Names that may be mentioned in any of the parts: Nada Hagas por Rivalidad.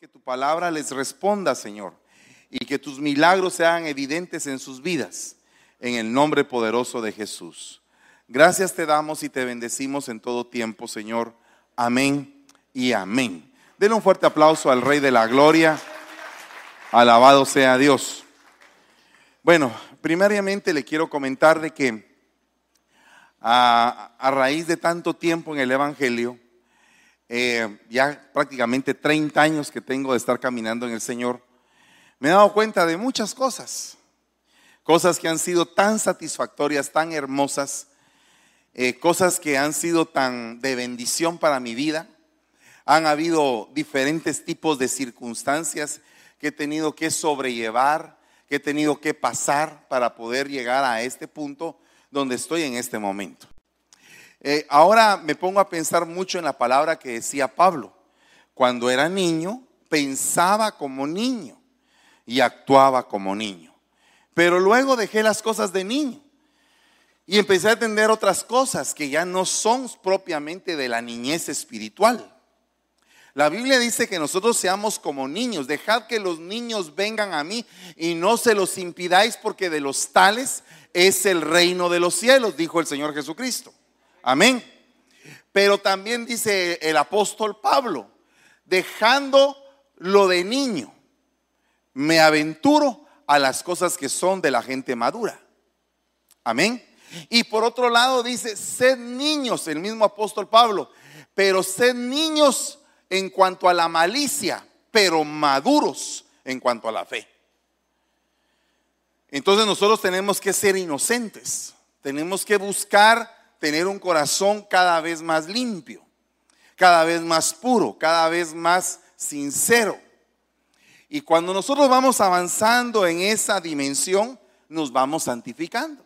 Que tu palabra les responda, Señor, y que tus milagros sean evidentes en sus vidas, en el nombre poderoso de Jesús. Gracias te damos y te bendecimos en todo tiempo, Señor. Amén y amén. Denle un fuerte aplauso al Rey de la Gloria. Alabado sea Dios. Bueno, primariamente le quiero comentar de que a raíz de tanto tiempo en el Evangelio, ya prácticamente 30 años que tengo de estar caminando en el Señor, me he dado cuenta de muchas cosas que han sido tan satisfactorias, tan hermosas, cosas que han sido tan de bendición para mi vida. Han habido diferentes tipos de circunstancias que he tenido que sobrellevar, que he tenido que pasar para poder llegar a este punto donde estoy en este momento. Ahora me pongo a pensar mucho en la palabra que decía Pablo. Cuando era niño, pensaba como niño y actuaba como niño. Pero luego dejé las cosas de niño y empecé a entender otras cosas que ya no son propiamente de la niñez espiritual. La Biblia dice que nosotros seamos como niños. Dejad que los niños vengan a mí y no se los impidáis, porque de los tales es el reino de los cielos, dijo el Señor Jesucristo. Amén. Pero también dice el apóstol Pablo, dejando lo de niño, me aventuro a las cosas que son de la gente madura. Amén. Y por otro lado dice, sed niños, el mismo apóstol Pablo, pero sed niños en cuanto a la malicia, pero maduros en cuanto a la fe. Entonces nosotros tenemos que ser inocentes, tenemos que buscar tener un corazón cada vez más limpio, cada vez más puro, cada vez más sincero. Y cuando nosotros vamos avanzando en esa dimensión, nos vamos santificando.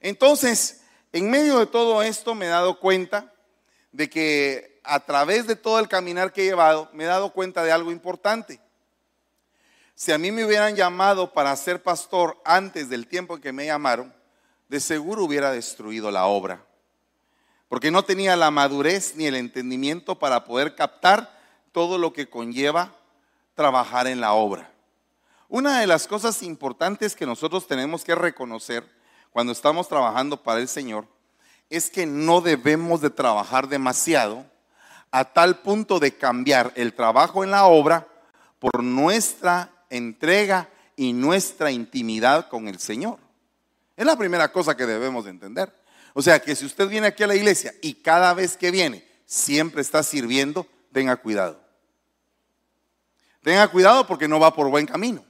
Entonces, en medio de todo esto me he dado cuenta de que a través de todo el caminar que he llevado, me he dado cuenta de algo importante. Si a mí me hubieran llamado para ser pastor antes del tiempo en que me llamaron, de seguro hubiera destruido la obra, porque no tenía la madurez ni el entendimiento para poder captar todo lo que conlleva trabajar en la obra. Una de las cosas importantes que nosotros tenemos que reconocer cuando estamos trabajando para el Señor es que no debemos de trabajar demasiado a tal punto de cambiar el trabajo en la obra por nuestra entrega y nuestra intimidad con el Señor. Es la primera cosa que debemos de entender. O sea, que si usted viene aquí a la iglesia y cada vez que viene siempre está sirviendo, tenga cuidado. Tenga cuidado, porque no va por buen camino.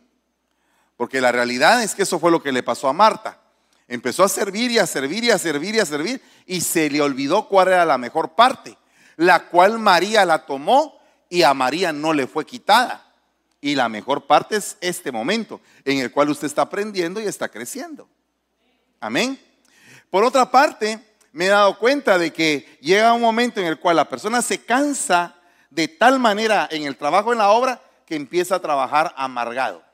Porque la realidad es que eso fue lo que le pasó a Marta. Empezó a servir y a servir y a servir y a servir, y se le olvidó cuál era la mejor parte, la cual María la tomó y a María no le fue quitada. Y la mejor parte es este momento en el cual usted está aprendiendo y está creciendo. Amén. Por otra parte, me he dado cuenta de que llega un momento en el cual la persona se cansa de tal manera en el trabajo en la obra que empieza a trabajar amargado.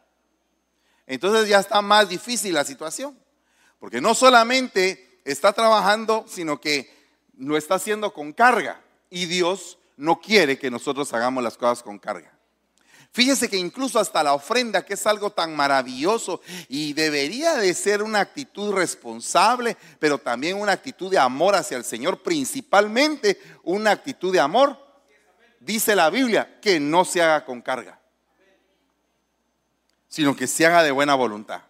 Entonces ya está más difícil la situación, porque no solamente está trabajando, sino que lo está haciendo con carga, y Dios no quiere que nosotros hagamos las cosas con carga. Fíjese que incluso hasta la ofrenda, que es algo tan maravilloso y debería de ser una actitud responsable, pero también una actitud de amor hacia el Señor, principalmente una actitud de amor, dice la Biblia, que no se haga con carga, sino que se haga de buena voluntad.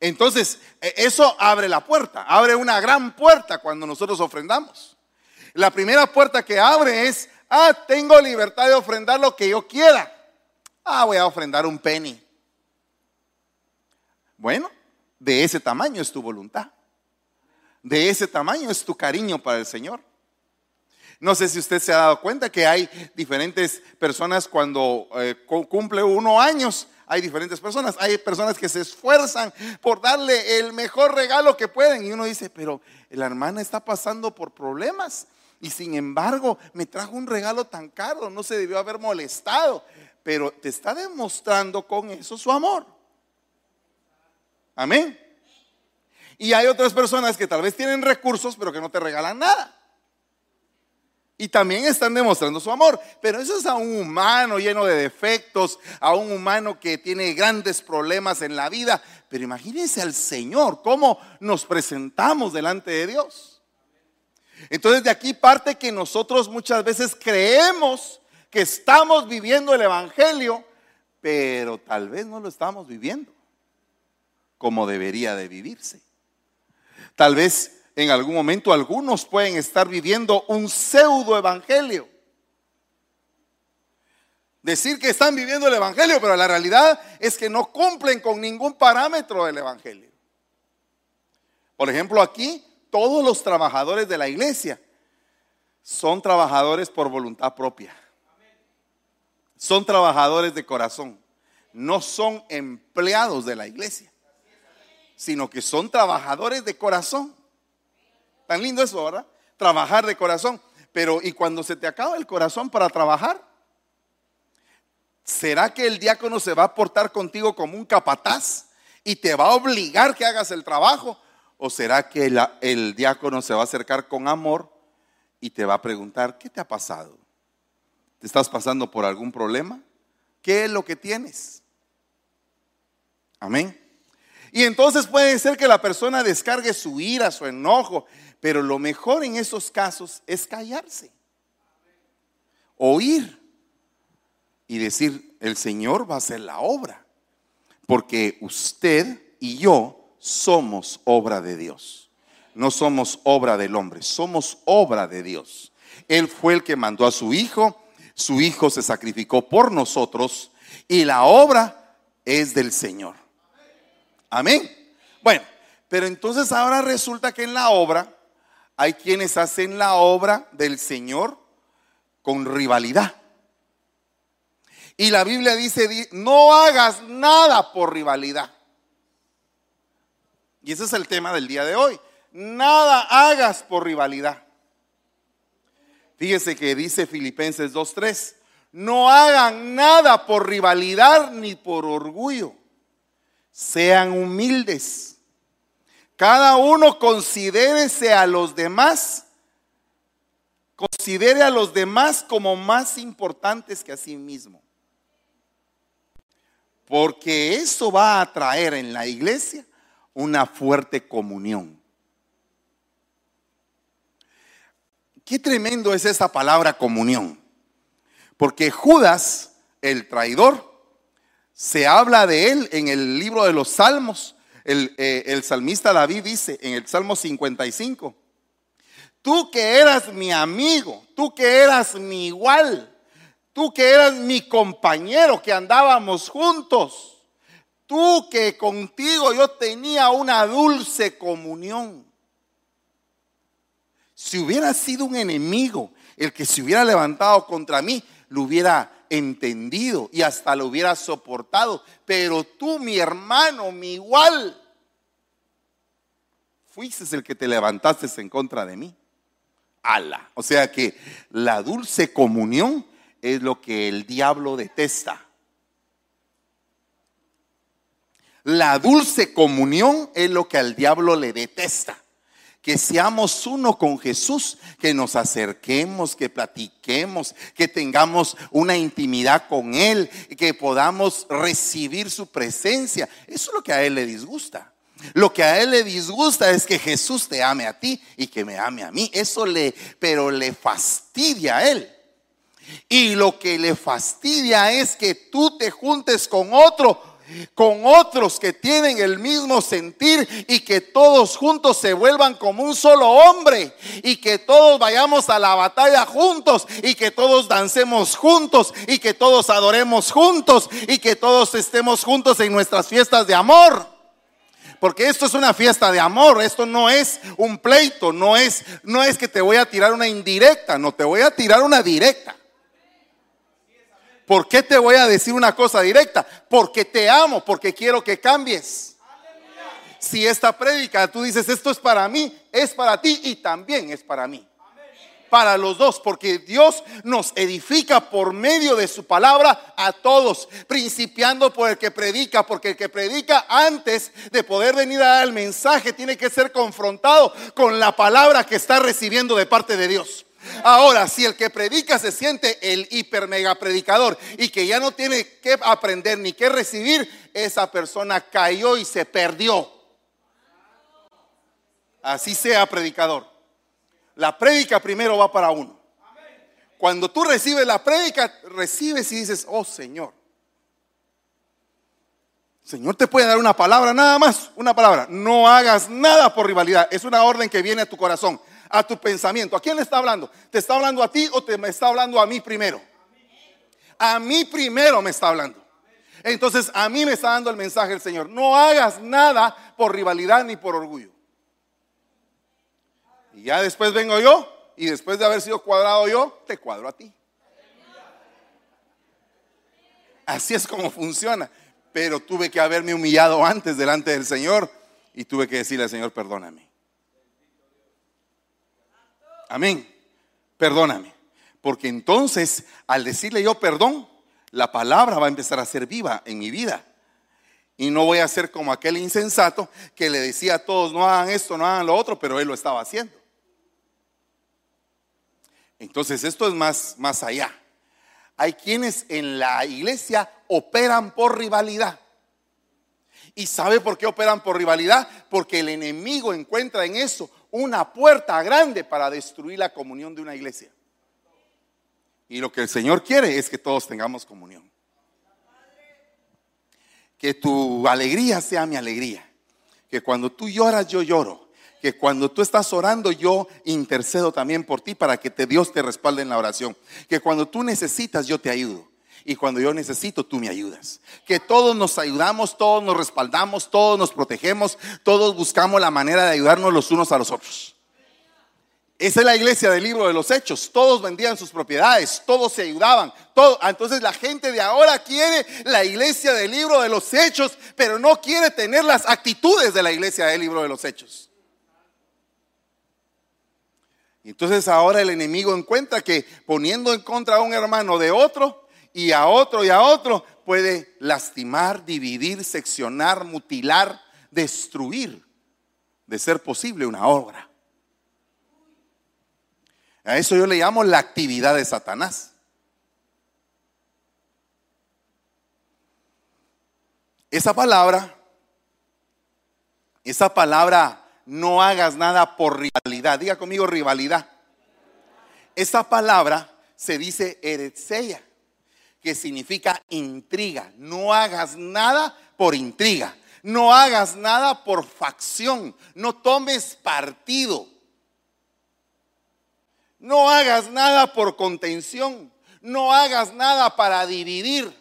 Entonces, eso abre la puerta, abre una gran puerta cuando nosotros ofrendamos. La primera puerta que abre es, tengo libertad de ofrendar lo que yo quiera. Voy a ofrendar un penny. Bueno, de ese tamaño es tu voluntad. De ese tamaño es tu cariño para el Señor. No sé si usted se ha dado cuenta que hay diferentes personas cuando cumple uno años. Hay diferentes personas. Hay personas que se esfuerzan por darle el mejor regalo que pueden. Y uno dice, pero la hermana está pasando por problemas y sin embargo me trajo un regalo tan caro. No se debió haber molestado. Pero te está demostrando con eso su amor. Amén. Y hay otras personas que tal vez tienen recursos, pero que no te regalan nada. Y también están demostrando su amor, pero eso es a un humano lleno de defectos, a un humano que tiene grandes problemas en la vida. Pero imagínense al Señor, cómo nos presentamos delante de Dios. Entonces de aquí parte que nosotros muchas veces creemos que estamos viviendo el Evangelio, pero tal vez no lo estamos viviendo como debería de vivirse. Tal vez en algún momento algunos pueden estar viviendo un pseudo evangelio. Decir que están viviendo el evangelio, pero la realidad es que no cumplen con ningún parámetro del evangelio. Por ejemplo, aquí todos los trabajadores de la iglesia son trabajadores por voluntad propia. Son trabajadores de corazón. No son empleados de la iglesia, sino que son trabajadores de corazón. Tan lindo eso, ¿verdad? Trabajar de corazón. Pero ¿y cuando se te acaba el corazón para trabajar? ¿Será que el diácono se va a portar contigo como un capataz y te va a obligar que hagas el trabajo? ¿O será que el diácono se va a acercar con amor y te va a preguntar: ¿qué te ha pasado? ¿Te estás pasando por algún problema? ¿Qué es lo que tienes? Amén. Y entonces puede ser que la persona descargue su ira, su enojo, pero lo mejor en esos casos es callarse, oír y decir: el Señor va a hacer la obra, porque usted y yo somos obra de Dios, no somos obra del hombre, somos obra de Dios. Él fue el que mandó a su Hijo se sacrificó por nosotros y la obra es del Señor. Amén. Bueno, pero entonces ahora resulta que en la obra hay quienes hacen la obra del Señor con rivalidad. Y la Biblia dice: no hagas nada por rivalidad. Y ese es el tema del día de hoy. Nada hagas por rivalidad. Fíjese que dice Filipenses 2:3: no hagan nada por rivalidad ni por orgullo. Sean humildes, cada uno considere a los demás como más importantes que a sí mismo, porque eso va a traer en la iglesia una fuerte comunión. Qué tremendo es esa palabra comunión, porque Judas, el traidor, se habla de él en el libro de los Salmos. El salmista David dice en el Salmo 55: tú que eras mi amigo, tú que eras mi igual, tú que eras mi compañero, que andábamos juntos, tú que contigo yo tenía una dulce comunión. Si hubiera sido un enemigo el que se hubiera levantado contra mí, lo hubiera entendido y hasta lo hubiera soportado, pero tú, mi hermano, mi igual, fuiste el que te levantaste en contra de mí. ¡Ala! O sea que la dulce comunión es lo que el diablo detesta. La dulce comunión es lo que al diablo le detesta. Que seamos uno con Jesús, que nos acerquemos, que platiquemos, que tengamos una intimidad con Él, que podamos recibir su presencia. Eso es lo que a Él le disgusta. Lo que a Él le disgusta es que Jesús te ame a ti y que me ame a mí. Eso le fastidia a Él. Y lo que le fastidia es que tú te juntes con otro, con otros que tienen el mismo sentir, y que todos juntos se vuelvan como un solo hombre, y que todos vayamos a la batalla juntos, y que todos dancemos juntos, y que todos adoremos juntos, y que todos estemos juntos en nuestras fiestas de amor. Porque esto es una fiesta de amor, esto no es un pleito, no es que te voy a tirar una indirecta, no, te voy a tirar una directa. ¿Por qué te voy a decir una cosa directa? Porque te amo, porque quiero que cambies. Si esta prédica tú dices: esto es para mí, es para ti y también es para mí. Para los dos, porque Dios nos edifica por medio de su palabra a todos, principiando por el que predica, porque el que predica, antes de poder venir a dar el mensaje, tiene que ser confrontado con la palabra que está recibiendo de parte de Dios. Ahora, si el que predica se siente el hiper mega predicador y que ya no tiene que aprender ni que recibir, esa persona cayó y se perdió. Así sea predicador. La prédica primero va para uno. Cuando tú recibes la prédica, recibes y dices, oh Señor. Señor te puede dar una palabra nada más, una palabra. No hagas nada por rivalidad. Es una orden que viene a tu corazón, a tu pensamiento. ¿A quién le está hablando? ¿Te está hablando a ti o te me está hablando a mí primero? A mí primero me está hablando. Entonces a mí me está dando el mensaje el Señor. No hagas nada por rivalidad ni por orgullo. Y ya después vengo yo y después de haber sido cuadrado yo, te cuadro a ti. Así es como funciona. Pero tuve que haberme humillado antes delante del Señor y tuve que decirle al Señor, perdóname. Amén. Perdóname. Porque entonces, al decirle yo perdón, la palabra va a empezar a ser viva en mi vida. Y no voy a ser como aquel insensato que le decía a todos, no hagan esto, no hagan lo otro, pero él lo estaba haciendo. Entonces esto es más allá. Hay quienes en la iglesia operan por rivalidad. ¿Y sabe por qué operan por rivalidad? Porque el enemigo encuentra en eso una puerta grande para destruir la comunión de una iglesia. Y lo que el Señor quiere es que todos tengamos comunión. Que tu alegría sea mi alegría. Que cuando tú lloras, yo lloro. Que cuando tú estás orando, yo intercedo también por ti para que Dios te respalde en la oración. Que cuando tú necesitas, yo te ayudo. Y cuando yo necesito, tú me ayudas. Que todos nos ayudamos, todos nos respaldamos, todos nos protegemos, todos buscamos la manera de ayudarnos los unos a los otros. Esa es la iglesia del libro de los Hechos. Todos vendían sus propiedades, todos se ayudaban. Entonces la gente de ahora quiere la iglesia del libro de los Hechos, pero no quiere tener las actitudes de la iglesia del libro de los Hechos. Entonces ahora el enemigo encuentra que poniendo en contra a un hermano de otro, y a otro y a otro, puede lastimar, dividir, seccionar, mutilar, destruir, de ser posible, una obra. A eso yo le llamo la actividad de Satanás. Esa palabra no hagas nada por rivalidad, diga conmigo rivalidad. Esa palabra se dice eretseia, que significa intriga. No hagas nada por intriga, no hagas nada por facción, no tomes partido, no hagas nada por contención, no hagas nada para dividir.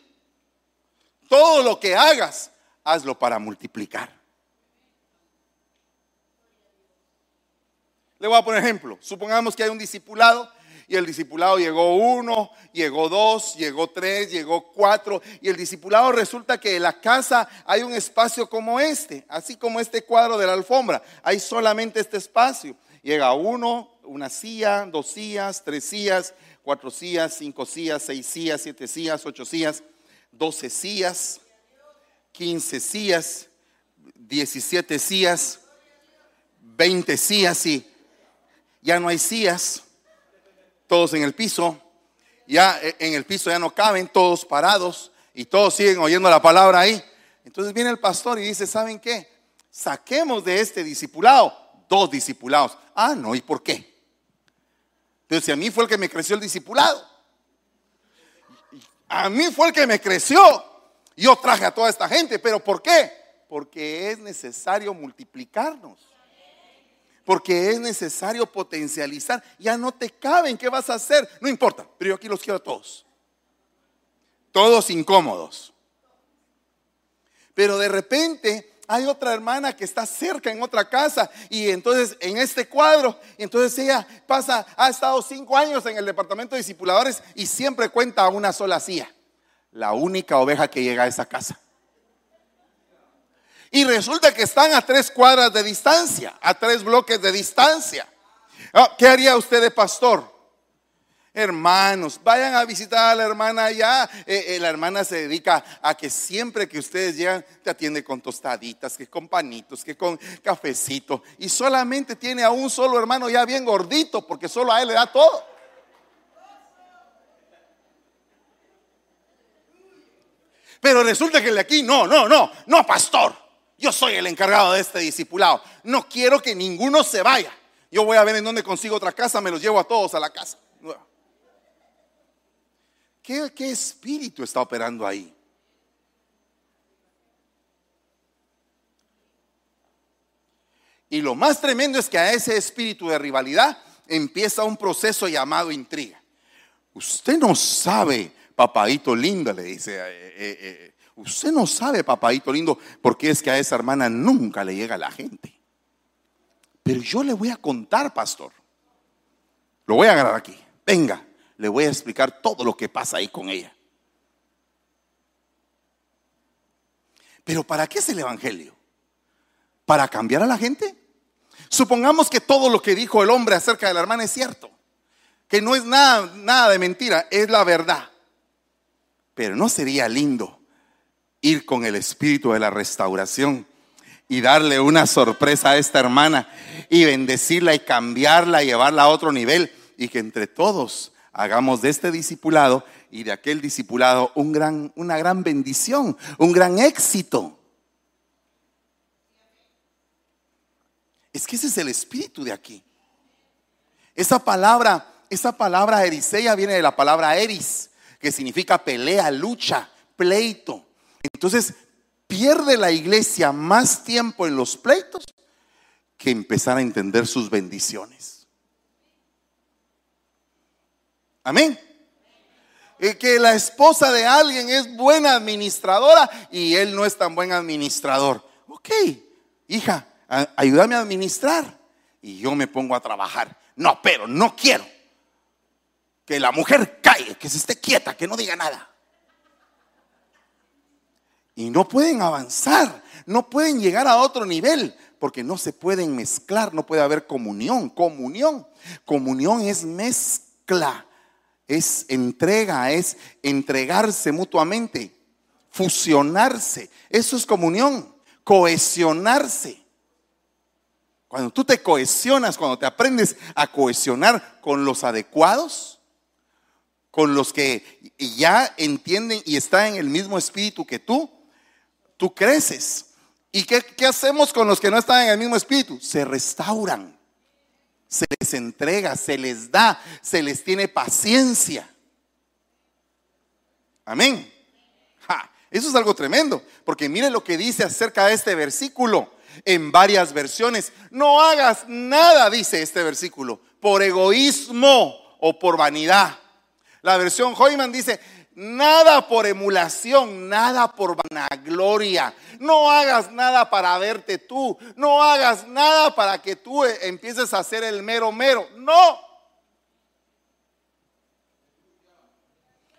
Todo lo que hagas, hazlo para multiplicar. Le voy a poner ejemplo. Supongamos que hay un discipulado y el discipulado llegó 1, llegó 2, llegó 3, llegó 4. Y el discipulado resulta que en la casa hay un espacio como este, así como este cuadro de la alfombra. Hay solamente este espacio. Llega 1, una silla, 2 sillas, 3 sillas, 4 sillas, 5 sillas, 6 sillas, 7 sillas, 8 sillas, 12 sillas, 15 sillas, 17 sillas, 20 sillas y ya no hay sillas. Todos en el piso, ya en el piso ya no caben, todos parados y todos siguen oyendo la palabra ahí. Entonces viene el pastor y dice, ¿saben qué? Saquemos de este discipulado 2 discipulados. Ah, no, ¿y por qué? Entonces a mí fue el que me creció el discipulado. A mí fue el que me creció. Yo traje a toda esta gente, ¿pero por qué? Porque es necesario multiplicarnos. Porque es necesario potencializar. Ya no te caben, ¿qué vas a hacer? No importa, pero yo aquí los quiero a todos. Todos incómodos. Pero de repente hay otra hermana que está cerca en otra casa y entonces en este cuadro, entonces ella ha estado 5 años en el departamento de discipuladores y siempre cuenta a una sola silla. La única oveja que llega a esa casa. Y resulta que están a 3 cuadras de distancia, a 3 bloques de distancia. ¿Qué haría usted de pastor? Hermanos, vayan a visitar a la hermana allá. La hermana se dedica a que siempre que ustedes llegan, te atiende con tostaditas, que con panitos, que con cafecito. Y solamente tiene a un solo hermano ya bien gordito, porque solo a él le da todo. Pero resulta que el de aquí, no, pastor. Yo soy el encargado de este discipulado. No quiero que ninguno se vaya. Yo voy a ver en dónde consigo otra casa, me los llevo a todos a la casa. ¿Qué espíritu está operando ahí? Y lo más tremendo es que a ese espíritu de rivalidad empieza un proceso llamado intriga. Usted no sabe, papaíto lindo, le dice. Usted no sabe, papaíto lindo, porque es que a esa hermana nunca le llega la gente. Pero yo le voy a contar, pastor. Lo voy a agarrar aquí. Venga, le voy a explicar todo lo que pasa ahí con ella. Pero ¿para qué es el evangelio? ¿Para cambiar a la gente? Supongamos que todo lo que dijo el hombre acerca de la hermana es cierto, que no es nada de mentira, es la verdad. Pero ¿no sería lindo ir con el espíritu de la restauración y darle una sorpresa a esta hermana y bendecirla y cambiarla y llevarla a otro nivel, y que entre todos hagamos de este discipulado y de aquel discipulado una gran bendición, un gran éxito? Es que ese es el espíritu de aquí. Esa palabra eriseia viene de la palabra eris, que significa pelea, lucha, pleito. Entonces pierde la iglesia más tiempo en los pleitos que empezar a entender sus bendiciones. Amén. Que la esposa de alguien es buena administradora y él no es tan buen administrador. Ok, hija, ayúdame a administrar y yo me pongo a trabajar. No, pero no quiero que la mujer calle, que se esté quieta, que no diga nada. Y no pueden avanzar, no pueden llegar a otro nivel, porque no se pueden mezclar, no puede haber comunión. Comunión es mezcla, es entrega, es entregarse mutuamente, fusionarse. Eso es comunión, cohesionarse. Cuando tú te cohesionas, cuando te aprendes a cohesionar con los adecuados, con los que ya entienden y están en el mismo espíritu que tú creces. ¿Y qué hacemos con los que no están en el mismo espíritu? Se restauran, se les entrega, se les da, se les tiene paciencia. Amén. Eso es algo tremendo, porque mire lo que dice acerca de este versículo. En varias versiones, no hagas nada, dice este versículo, por egoísmo o por vanidad. La versión Hoyman dice, nada por emulación, nada por vanagloria. No hagas nada para verte tú, no hagas nada para que tú empieces a ser el mero. No.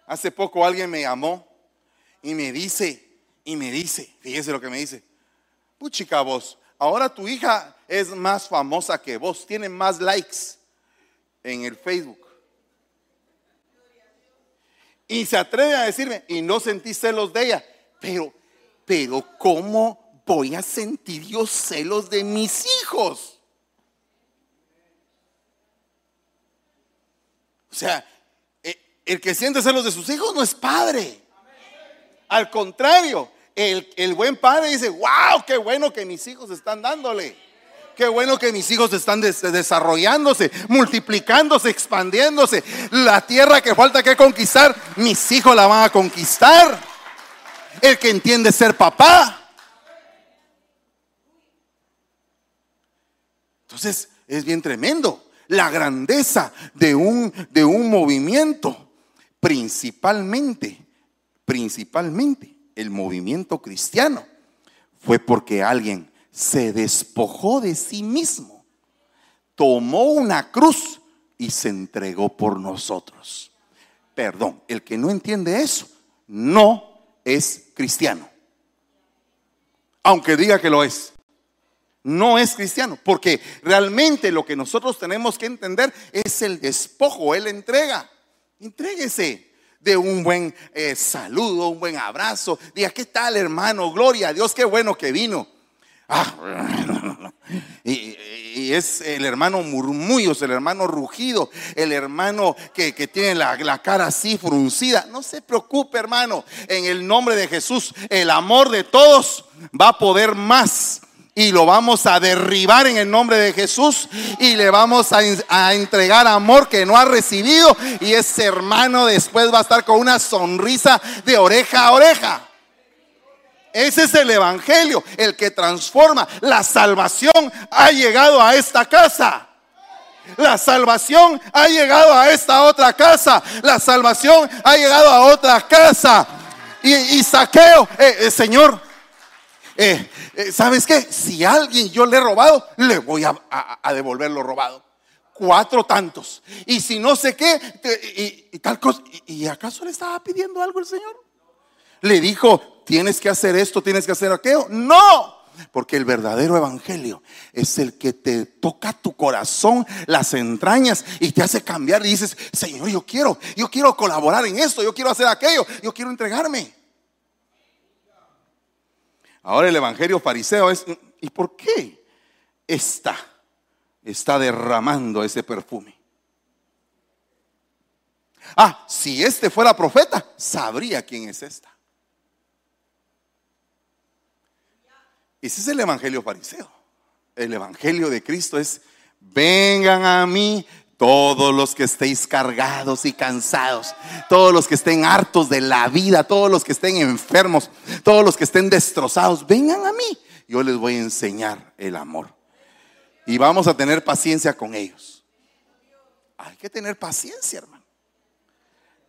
Hace poco alguien me llamó y me dice, fíjese lo que me dice. Puchica vos, ahora tu hija es más famosa que vos, tiene más likes en el Facebook. Y se atreve a decirme, y no sentí celos de ella. Pero ¿cómo voy a sentir yo celos de mis hijos? O sea, el que siente celos de sus hijos no es padre. Al contrario. El buen padre dice, wow, qué bueno que mis hijos están dándole. Qué bueno que mis hijos están desarrollándose, multiplicándose, expandiéndose. La tierra que falta que conquistar, mis hijos la van a conquistar. El que entiende ser papá. Entonces es bien tremendo la grandeza de un movimiento, principalmente. El movimiento cristiano fue porque alguien se despojó de sí mismo, tomó una cruz y se entregó por nosotros. Perdón, el que no entiende eso no es cristiano. Aunque diga que lo es, no es cristiano, porque realmente lo que nosotros tenemos que entender es el despojo, el entrega. Entréguese. De un buen saludo, un buen abrazo. Diga, ¿qué tal, hermano? Gloria a Dios, qué bueno que vino. y es el hermano murmullos, el hermano rugido, el hermano que tiene la cara así fruncida. No se preocupe, hermano, en el nombre de Jesús el amor de todos va a poder más. Y lo vamos a derribar en el nombre de Jesús. Y le vamos a entregar amor que no ha recibido. Y ese hermano después va a estar con una sonrisa de oreja a oreja. Ese es el evangelio, el que transforma. La salvación ha llegado a esta casa. La salvación ha llegado a esta otra casa. La salvación ha llegado a otra casa. Y Zaqueo, Señor, ¿sabes qué? Si a alguien yo le he robado, le voy a devolver lo robado. 4 tantos. Y si no sé qué, y tal cosa. ¿Y acaso le estaba pidiendo algo el Señor? Le dijo, tienes que hacer esto, tienes que hacer aquello. No. Porque el verdadero evangelio es el que te toca tu corazón, las entrañas, y te hace cambiar. Y dices, Señor, yo quiero colaborar en esto, yo quiero hacer aquello, yo quiero entregarme. Ahora el evangelio fariseo es, ¿y por qué está derramando ese perfume? Ah, si este fuera profeta, sabría quién es esta. Ese es el evangelio fariseo. El evangelio de Cristo es, vengan a mí todos los que estéis cargados y cansados, todos los que estén hartos de la vida, todos los que estén enfermos, todos los que estén destrozados, vengan a mí, yo les voy a enseñar el amor. Y vamos a tener paciencia con ellos. Hay que tener paciencia, hermano.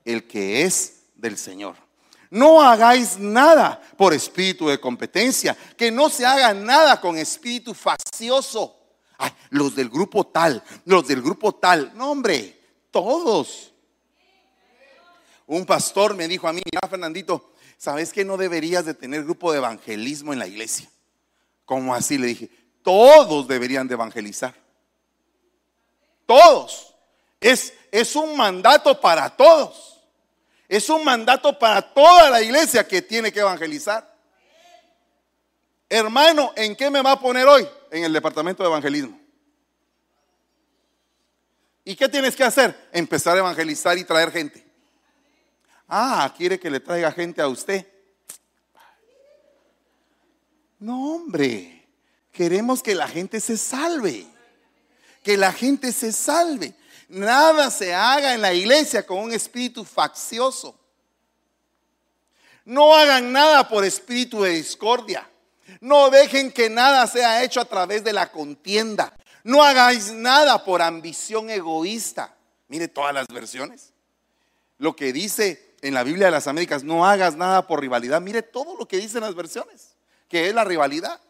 El que es del Señor. No hagáis nada por espíritu de competencia, que no se haga nada con espíritu faccioso. Ay, los del grupo tal, no, hombre, todos. Un pastor me dijo a mí, mira, Fernandito, ¿sabes que no deberías de tener grupo de evangelismo en la iglesia? ¿Cómo así? Le dije, todos deberían de evangelizar. Todos. Es un mandato para todos. Es un mandato para toda la iglesia que tiene que evangelizar. Hermano, ¿en qué me va a poner hoy? En el departamento de evangelismo. ¿Y qué tienes que hacer? Empezar a evangelizar y traer gente. Ah, ¿quiere que le traiga gente a usted? No, hombre. Queremos que la gente se salve. Que la gente se salve. Nada se haga en la iglesia con un espíritu faccioso. No hagan nada por espíritu de discordia. No dejen que nada sea hecho a través de la contienda. No hagáis nada por ambición egoísta. Mire todas las versiones. Lo que dice en la Biblia de las Américas, no hagas nada por rivalidad. Mire todo lo que dicen las versiones, que es la rivalidad.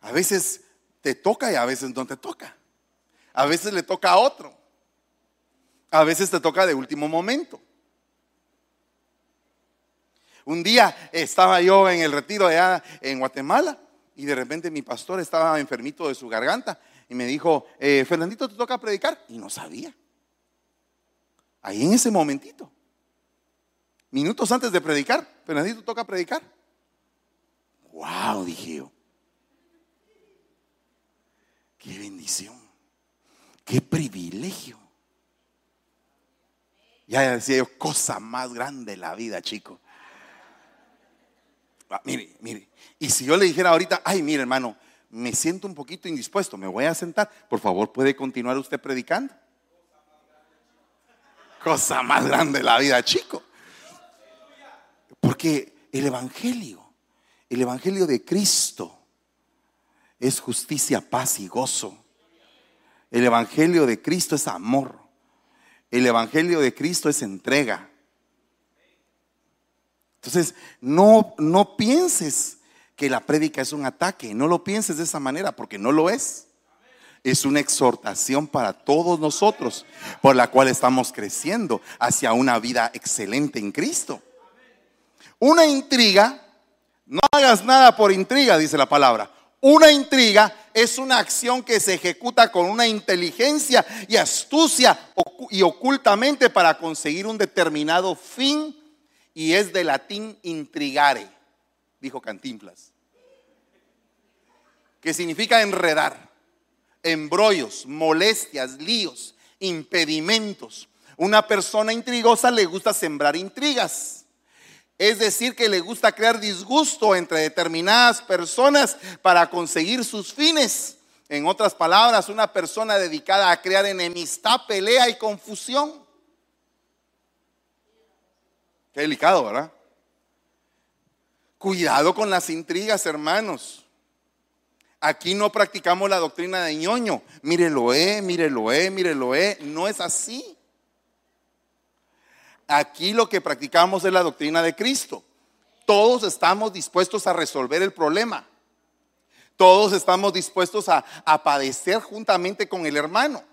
A veces te toca y a veces no te toca. A veces le toca a otro. A veces te toca de último momento. Un día estaba yo en el retiro allá en Guatemala y de repente mi pastor estaba enfermito de su garganta y me dijo, Fernandito, ¿te toca predicar? Y no sabía. Ahí en ese momentito, minutos antes de predicar, Fernandito, ¿te toca predicar? ¡Wow! Dije yo. ¡Qué bendición! ¡Qué privilegio! Ya decía yo, cosa más grande de la vida, chico. Mire, y si yo le dijera ahorita, ay, mire, hermano, me siento un poquito indispuesto, me voy a sentar, por favor, ¿puede continuar usted predicando? Cosa más grande de la vida, chico. Porque el evangelio de Cristo es justicia, paz y gozo. El evangelio de Cristo es amor. El evangelio de Cristo es entrega. Entonces, no pienses que la prédica es un ataque. No lo pienses de esa manera, porque no lo es. Es una exhortación para todos nosotros, por la cual estamos creciendo hacia una vida excelente en Cristo. Una intriga, no hagas nada por intriga, dice la palabra. Una intriga es una acción que se ejecuta con una inteligencia y astucia y ocultamente para conseguir un determinado fin. Y es de latín intrigare, dijo Cantinflas. que significa enredar, embrollos, molestias, líos, impedimentos. Una persona intrigosa le gusta sembrar intrigas, es decir, que le gusta crear disgusto entre determinadas personas para conseguir sus fines. En otras palabras, una persona dedicada a crear enemistad, pelea y confusión. Qué delicado, ¿verdad? Cuidado con las intrigas, hermanos. Aquí no practicamos la doctrina de ñoño. Mírelo, no es así. Aquí lo que practicamos es la doctrina de Cristo. Todos estamos dispuestos a resolver el problema. Todos estamos dispuestos a padecer juntamente con el hermano.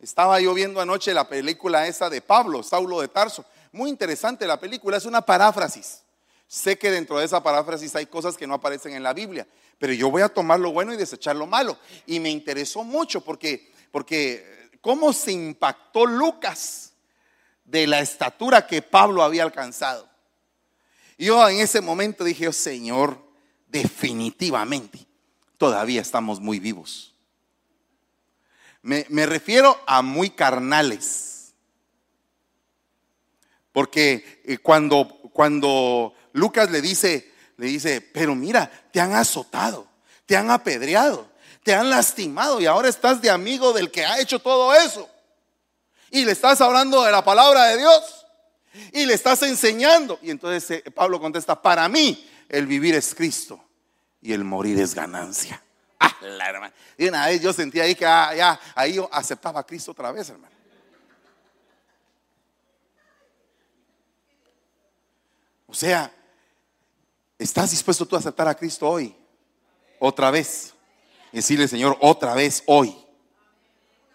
Estaba yo viendo anoche la película esa de Pablo, Saulo de Tarso. Muy interesante la película, es una paráfrasis. Sé que dentro de esa paráfrasis hay cosas que no aparecen en la Biblia, pero yo voy a tomar lo bueno y desechar lo malo. Y me interesó mucho porque cómo se impactó Lucas de la estatura que Pablo había alcanzado. Yo en ese momento dije, oh, Señor, definitivamente todavía estamos muy vivos. Me refiero a muy carnales. Porque cuando Lucas le dice, pero mira, te han azotado, te han apedreado, te han lastimado y ahora estás de amigo del que ha hecho todo eso. Y le estás hablando de la palabra de Dios y le estás enseñando. Y entonces Pablo contesta, para mí el vivir es Cristo y el morir es ganancia. Ah, la hermana. Y una vez yo sentí ahí que ya, ahí yo aceptaba a Cristo otra vez, hermano. O sea, ¿estás dispuesto tú a aceptar a Cristo hoy? Otra vez. Decirle, Señor, otra vez hoy.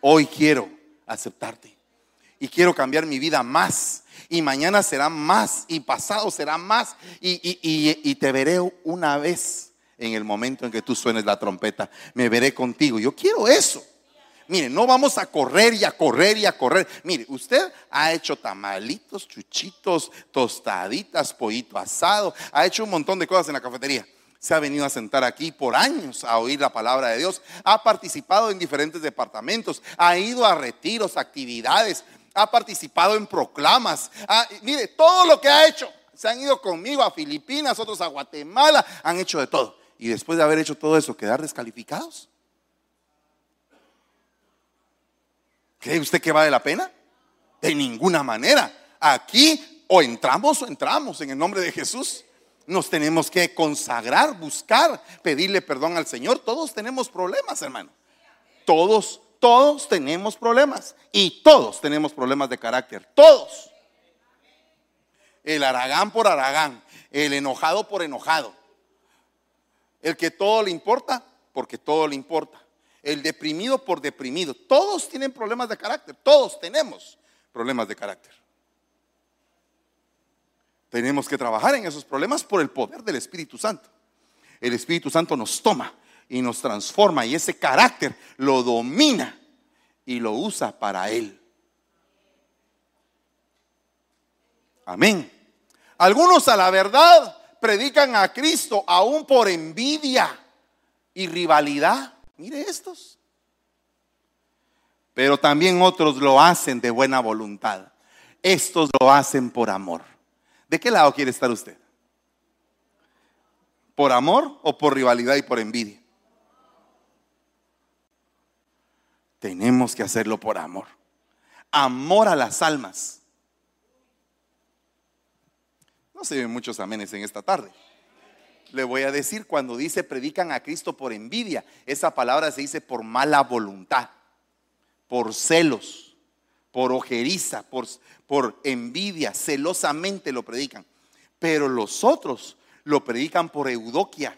Hoy quiero aceptarte. Y quiero cambiar mi vida más. Y mañana será más. Y pasado será más. Y te veré una vez en el momento en que tú suenes la trompeta. Me veré contigo. Yo quiero eso. Mire, no vamos a correr. Mire, usted ha hecho tamalitos, chuchitos, tostaditas, pollito asado. Ha hecho un montón de cosas en la cafetería. Se ha venido a sentar aquí por años a oír la palabra de Dios. Ha participado en diferentes departamentos. Ha ido a retiros, actividades. Ha participado en proclamas. Mire, todo lo que ha hecho. Se han ido conmigo a Filipinas, otros a Guatemala. Han hecho de todo. Y después de haber hecho todo eso, ¿quedar descalificados? ¿Cree usted que vale la pena? De ninguna manera. Aquí o entramos en el nombre de Jesús. Nos tenemos que consagrar, buscar, pedirle perdón al Señor. Todos tenemos problemas, hermano. Todos tenemos problemas. Y todos tenemos problemas de carácter. Todos. El haragán por haragán. El enojado por enojado. El que todo le importa, porque todo le importa. El deprimido por deprimido. Todos tienen problemas de carácter. Todos tenemos problemas de carácter. Tenemos que trabajar en esos problemas por el poder del Espíritu Santo. El Espíritu Santo nos toma y nos transforma. Y ese carácter lo domina y lo usa para Él. Amén. Algunos a la verdad predican a Cristo aún por envidia y rivalidad. Mire estos. Pero también otros lo hacen de buena voluntad. Estos lo hacen por amor. ¿De qué lado quiere estar usted? ¿Por amor o por rivalidad y por envidia? Tenemos que hacerlo por amor. Amor a las almas. No se ven muchos amenes en esta tarde. Le voy a decir, cuando dice predican a Cristo por envidia, esa palabra se dice por mala voluntad, por celos, por ojeriza, por envidia, celosamente lo predican. Pero los otros lo predican por eudoquia,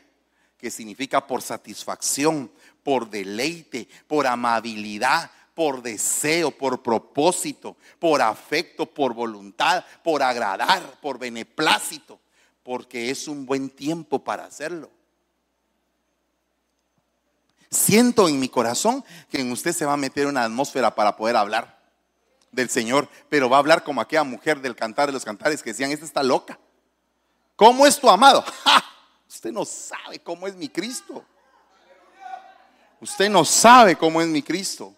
que significa por satisfacción, por deleite, por amabilidad, por deseo, por propósito, por afecto, por voluntad, por agradar, por beneplácito. Porque es un buen tiempo para hacerlo. Siento en mi corazón que en usted se va a meter una atmósfera para poder hablar del Señor. Pero va a hablar como aquella mujer del Cantar de los Cantares que decían, esta está loca. ¿Cómo es tu amado? ¡Ja! Usted no sabe cómo es mi Cristo. Usted no sabe cómo es mi Cristo.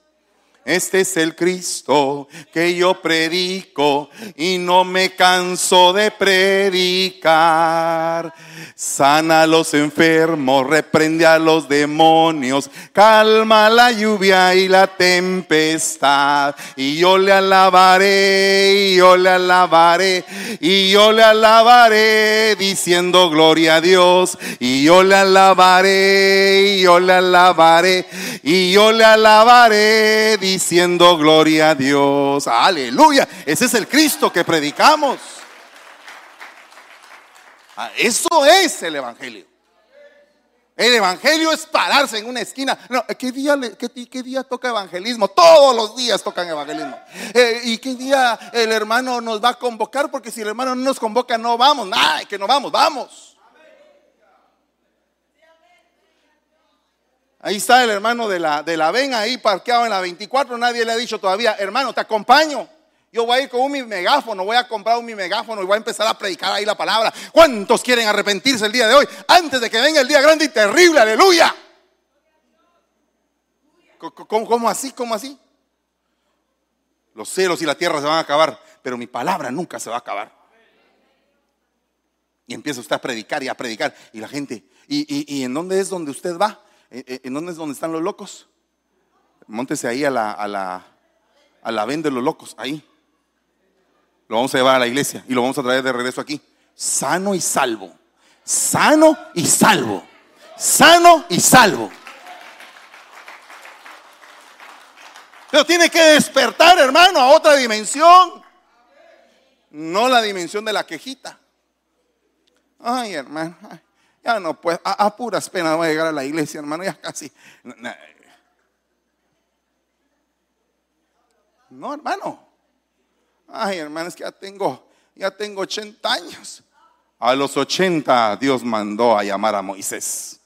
Este es el Cristo que yo predico y no me canso de predicar. Sana a los enfermos, reprende a los demonios, calma la lluvia y la tempestad. Y yo le alabaré, y yo le alabaré, y yo le alabaré, diciendo gloria a Dios. Y yo le alabaré, y yo le alabaré, y yo le alabaré, diciendo gloria a Dios. Aleluya, ese es el Cristo que predicamos. Eso es el evangelio. El evangelio es pararse en una esquina. No, ¿qué día toca evangelismo? Todos los días tocan evangelismo. ¿Y qué día el hermano nos va a convocar? Porque si el hermano no nos convoca, no vamos. Nada, que no vamos, vamos. Ahí está el hermano de la VEN ahí parqueado en la 24. Nadie le ha dicho todavía, hermano, te acompaño. Yo voy a ir con mi megáfono, voy a comprar mi megáfono y voy a empezar a predicar ahí la palabra. ¿Cuántos quieren arrepentirse el día de hoy antes de que venga el día grande y terrible? Aleluya. ¿Cómo así? Los cielos y la tierra se van a acabar, pero mi palabra nunca se va a acabar. Y empieza usted a predicar y la gente. ¿Y en dónde es donde usted va? ¿En dónde es donde están los locos? Móntese ahí a la VEN de los locos, ahí. Lo vamos a llevar a la iglesia y lo vamos a traer de regreso aquí. Sano y salvo. Sano y salvo. Sano y salvo. Pero tiene que despertar, hermano, a otra dimensión. No la dimensión de la quejita. Ay, hermano, ay, ya no, pues a puras penas voy a llegar a la iglesia, hermano, ya casi. No, hermano. Ay, hermano, es que ya tengo 80 años. A los 80 Dios mandó a llamar a Moisés.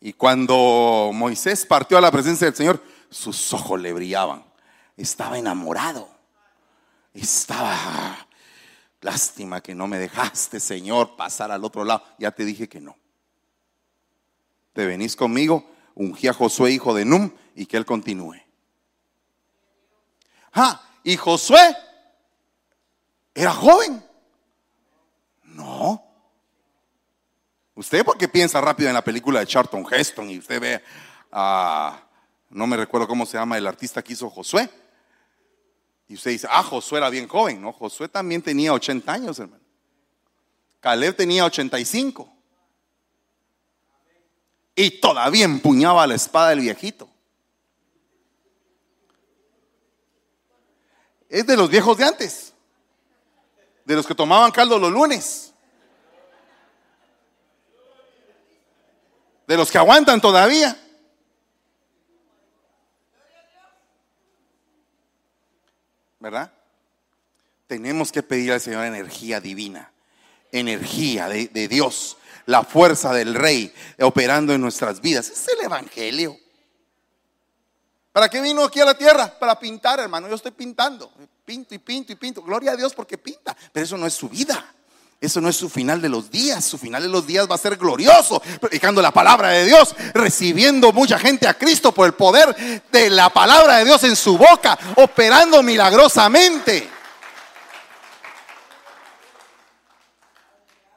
Y cuando Moisés partió a la presencia del Señor, sus ojos le brillaban. Estaba enamorado. Estaba... Lástima que no me dejaste, Señor, pasar al otro lado. Ya te dije que no. Te venís conmigo. Ungí a Josué, hijo de Num, y que él continúe. Y Josué era joven. No. Usted, porque piensa rápido en la película de Charlton Heston y usted ve a no me recuerdo cómo se llama el artista que hizo Josué. Y usted dice, Josué era bien joven. No, Josué también tenía 80 años, hermano. Caleb tenía 85. Y todavía empuñaba la espada del viejito. Es de los viejos de antes. De los que tomaban caldo los lunes. De los que aguantan todavía. ¿Verdad? Tenemos que pedir al Señor energía divina, energía de Dios, la fuerza del Rey operando en nuestras vidas. Es el evangelio. ¿Para qué vino aquí a la tierra? Para pintar, hermano. Yo estoy pintando, pinto. Gloria a Dios porque pinta, pero eso no es su vida. Eso no es su final de los días. Su final de los días va a ser glorioso, predicando la palabra de Dios, recibiendo mucha gente a Cristo por el poder de la palabra de Dios en su boca, operando milagrosamente.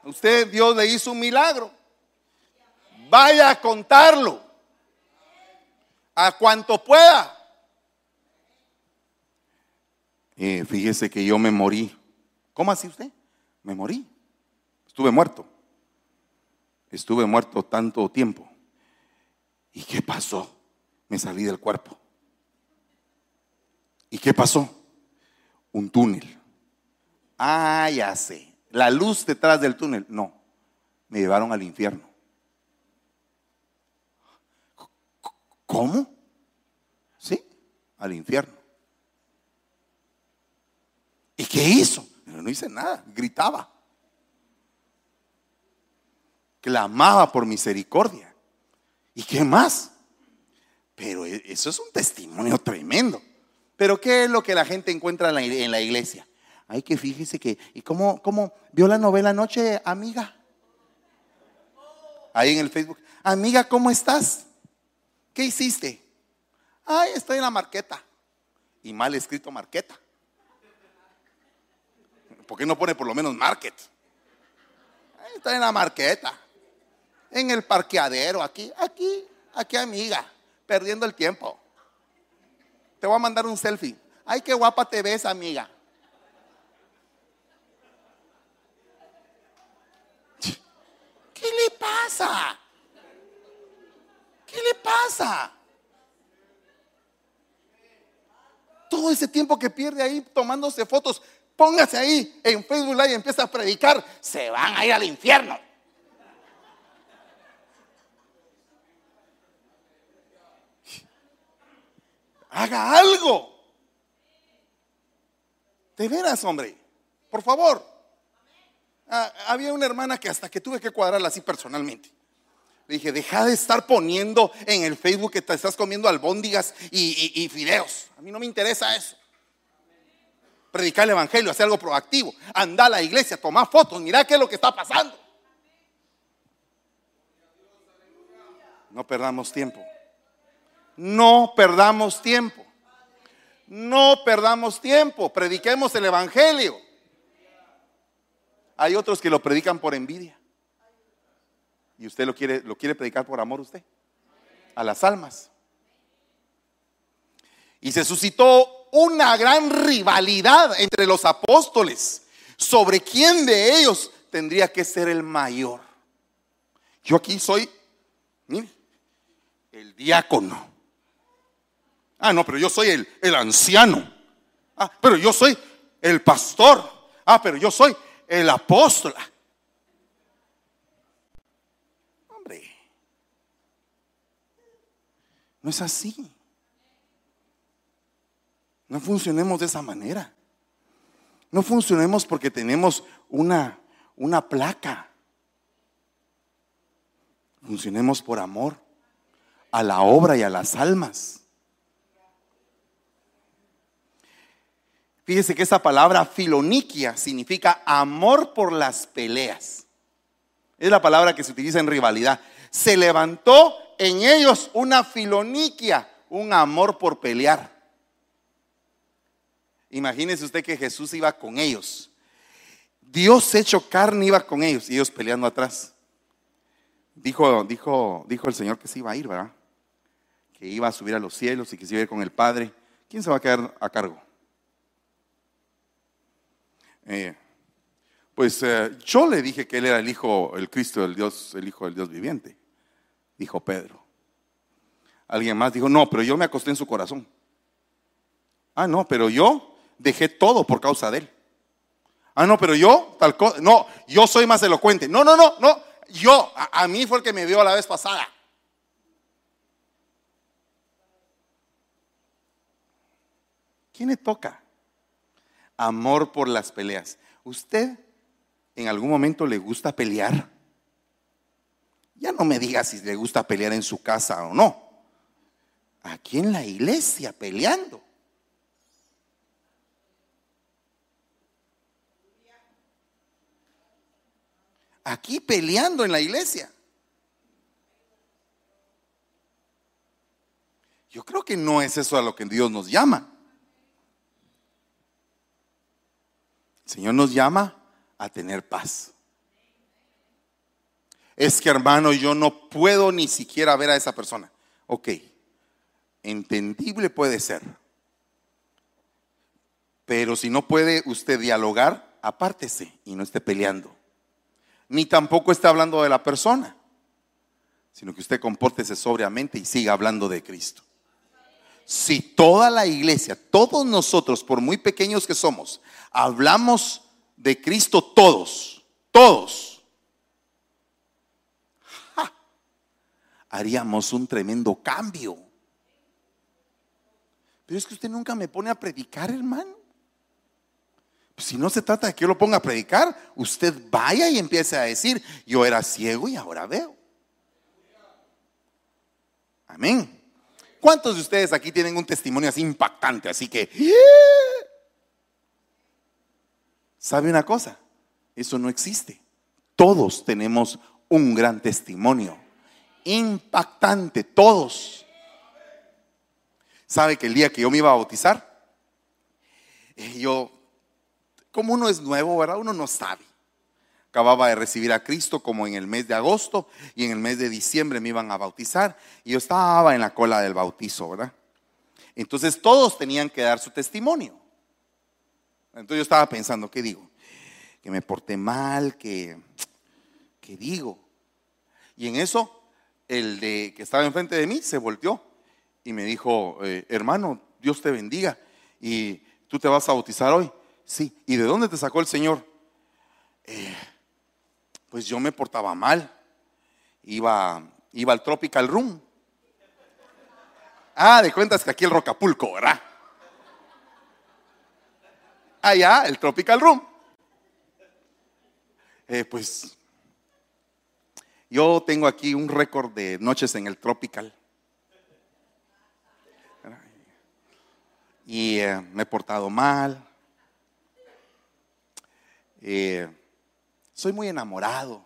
Usted, Dios le hizo un milagro. Vaya a contarlo a cuanto pueda. Fíjese que yo me morí. ¿Cómo así usted? Me morí. Estuve muerto tanto tiempo. ¿Y qué pasó? Me salí del cuerpo. ¿Y qué pasó? Un túnel. Ya sé. La luz detrás del túnel. No, me llevaron al infierno. ¿Cómo? Sí, al infierno. ¿Y qué hizo? No hice nada, gritaba. Clamaba por misericordia. ¿Y qué más? Pero eso es un testimonio tremendo. Pero ¿qué es lo que la gente encuentra en la iglesia? Ay, que fíjese que, ¿y cómo vio la novela anoche, amiga? ahí en el Facebook. Amiga, ¿cómo estás? ¿Qué hiciste? Ay, estoy en la marqueta. Y mal escrito marqueta. ¿Por qué no pone por lo menos market? Ahí está en la marqueta. En el parqueadero, aquí, amiga. Perdiendo el tiempo. Te voy a mandar un selfie. Ay, qué guapa te ves, amiga. ¿Qué le pasa? ¿Qué le pasa? Todo ese tiempo que pierde ahí tomándose fotos, póngase ahí en Facebook Live y empieza a predicar, se van a ir al infierno. Haga algo. De veras, hombre, por favor. Había una hermana que hasta que tuve que cuadrarla así personalmente. Le dije, deja de estar poniendo en el Facebook que te estás comiendo albóndigas y fideos. A mí no me interesa eso. Predicar el evangelio, hacer algo proactivo. Anda a la iglesia, toma fotos, mira qué es lo que está pasando. No perdamos tiempo. No perdamos tiempo. No perdamos tiempo. Prediquemos el evangelio. Hay otros que lo predican por envidia. Y usted lo quiere predicar por amor usted a las almas. Y se suscitó una gran rivalidad entre los apóstoles sobre quién de ellos tendría que ser el mayor. Yo aquí soy, mire, el diácono. Ah, no, pero yo soy el anciano. Ah, pero yo soy el pastor. Ah, pero yo soy el apóstol. Hombre, no es así. No funcionemos de esa manera. No funcionemos porque tenemos una placa. Funcionemos por amor a la obra y a las almas. Fíjese que esa palabra filoniquia significa amor por las peleas. Es la palabra que se utiliza en rivalidad. Se levantó en ellos una filoniquia, un amor por pelear. Imagínese usted que Jesús iba con ellos. Dios hecho carne iba con ellos y ellos peleando atrás. Dijo el Señor que se iba a ir, ¿verdad? Que iba a subir a los cielos y que se iba a ir con el Padre. ¿Quién se va a quedar a cargo? Yo le dije que él era el Hijo, el Cristo del Dios, el Hijo del Dios viviente, dijo Pedro. Alguien más dijo, no, pero yo me acosté en su corazón. Ah, no, pero yo dejé todo por causa de él. Ah, no, pero yo tal cosa. No, yo soy más elocuente. No. Yo, a mí fue el que me vio la vez pasada. ¿Quién le toca? Amor por las peleas. ¿Usted en algún momento le gusta pelear? Ya no me diga si le gusta pelear en su casa o no. Aquí en la iglesia peleando. Aquí peleando en la iglesia. Yo creo que no es eso a lo que Dios nos llama. El Señor nos llama a tener paz. Es que, hermano, yo no puedo ni siquiera ver a esa persona. Ok, entendible puede ser. Pero si no puede usted dialogar, apártese y no esté peleando. Ni tampoco está hablando de la persona, sino que usted compórtese sobriamente y siga hablando de Cristo. Si toda la iglesia, todos nosotros, por muy pequeños que somos, hablamos de Cristo todos, haríamos un tremendo cambio. Pero es que usted nunca me pone a predicar, hermano. Si no se trata de que yo lo ponga a predicar, usted vaya y empiece a decir, yo era ciego y ahora veo. Amén. ¿Cuántos de ustedes aquí tienen un testimonio así impactante? Así que, ¿sabe una cosa? Eso no existe. Todos tenemos un gran testimonio, impactante, todos. ¿Sabe que el día que yo me iba a bautizar? Yo, como uno es nuevo, ¿verdad? Uno no sabe. Acababa de recibir a Cristo como en el mes de agosto, y en el mes de diciembre me iban a bautizar, y yo estaba en la cola del bautizo, ¿verdad? Entonces todos tenían que dar su testimonio. Entonces yo estaba pensando, ¿qué digo? Que me porté mal, ¿qué digo? Y en eso el de que estaba enfrente de mí se volteó y me dijo, hermano, Dios te bendiga, y tú te vas a bautizar hoy. Sí. ¿Y de dónde te sacó el Señor? Pues yo me portaba mal. Iba al Tropical Room. Ah, de cuentas que aquí el Rocapulco, ¿verdad? Allá el Tropical Room. Pues yo tengo aquí un récord de noches en el Tropical. Y me he portado mal. Soy muy enamorado.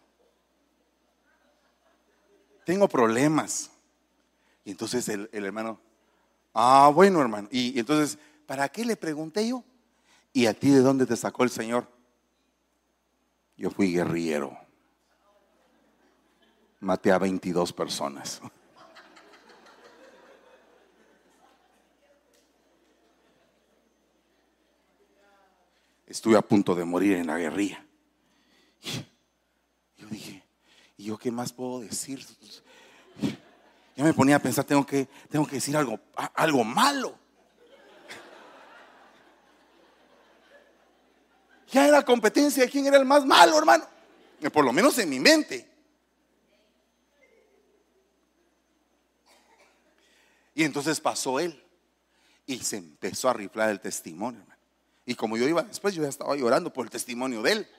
Tengo problemas. Y entonces el hermano, ah, bueno, hermano. Y entonces, ¿para qué le pregunté yo? ¿Y a ti de dónde te sacó el Señor? Yo fui guerrillero. Maté a 22 personas. Estuve a punto de morir en la guerrilla. Yo dije, ¿y yo qué más puedo decir? Yo me ponía a pensar, tengo que decir algo malo. Ya era competencia de quién era el más malo, hermano. Por lo menos en mi mente. Y entonces pasó él y se empezó a riflar el testimonio, hermano. Y como yo iba después, yo ya estaba llorando por el testimonio de él.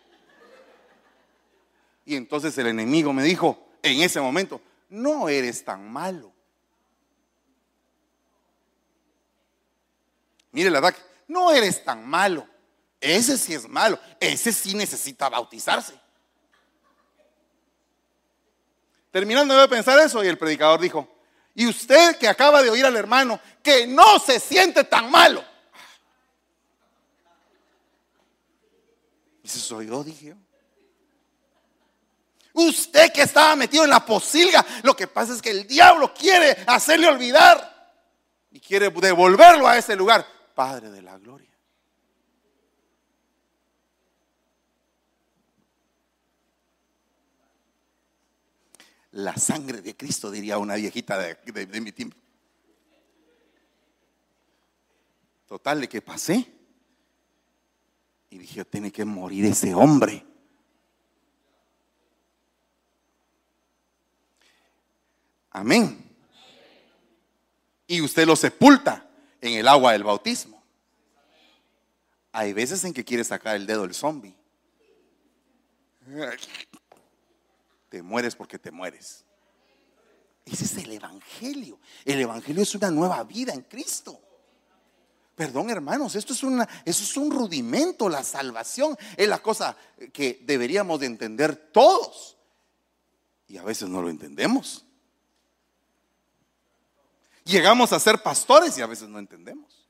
Y entonces el enemigo me dijo en ese momento, no eres tan malo. Mire el ataque, no eres tan malo. Ese sí es malo, ese sí necesita bautizarse. Terminando de pensar eso, y el predicador dijo, y usted que acaba de oír al hermano, que no se siente tan malo. Eso soy yo, dije yo. Usted que estaba metido en la posilga, lo que pasa es que el diablo quiere hacerle olvidar y quiere devolverlo a ese lugar. Padre de la gloria. La sangre de Cristo, diría una viejita de mi tiempo. Total, de que pasé y dije, tiene que morir ese hombre. Amén. Y usted lo sepulta en el agua del bautismo. Hay veces en que quiere sacar el dedo del zombi. Te mueres porque te mueres. Ese es el evangelio. El evangelio es una nueva vida en Cristo. Perdón, hermanos, eso es un rudimento. La salvación es la cosa que deberíamos de entender todos, y a veces no lo entendemos. Llegamos a ser pastores y a veces no entendemos.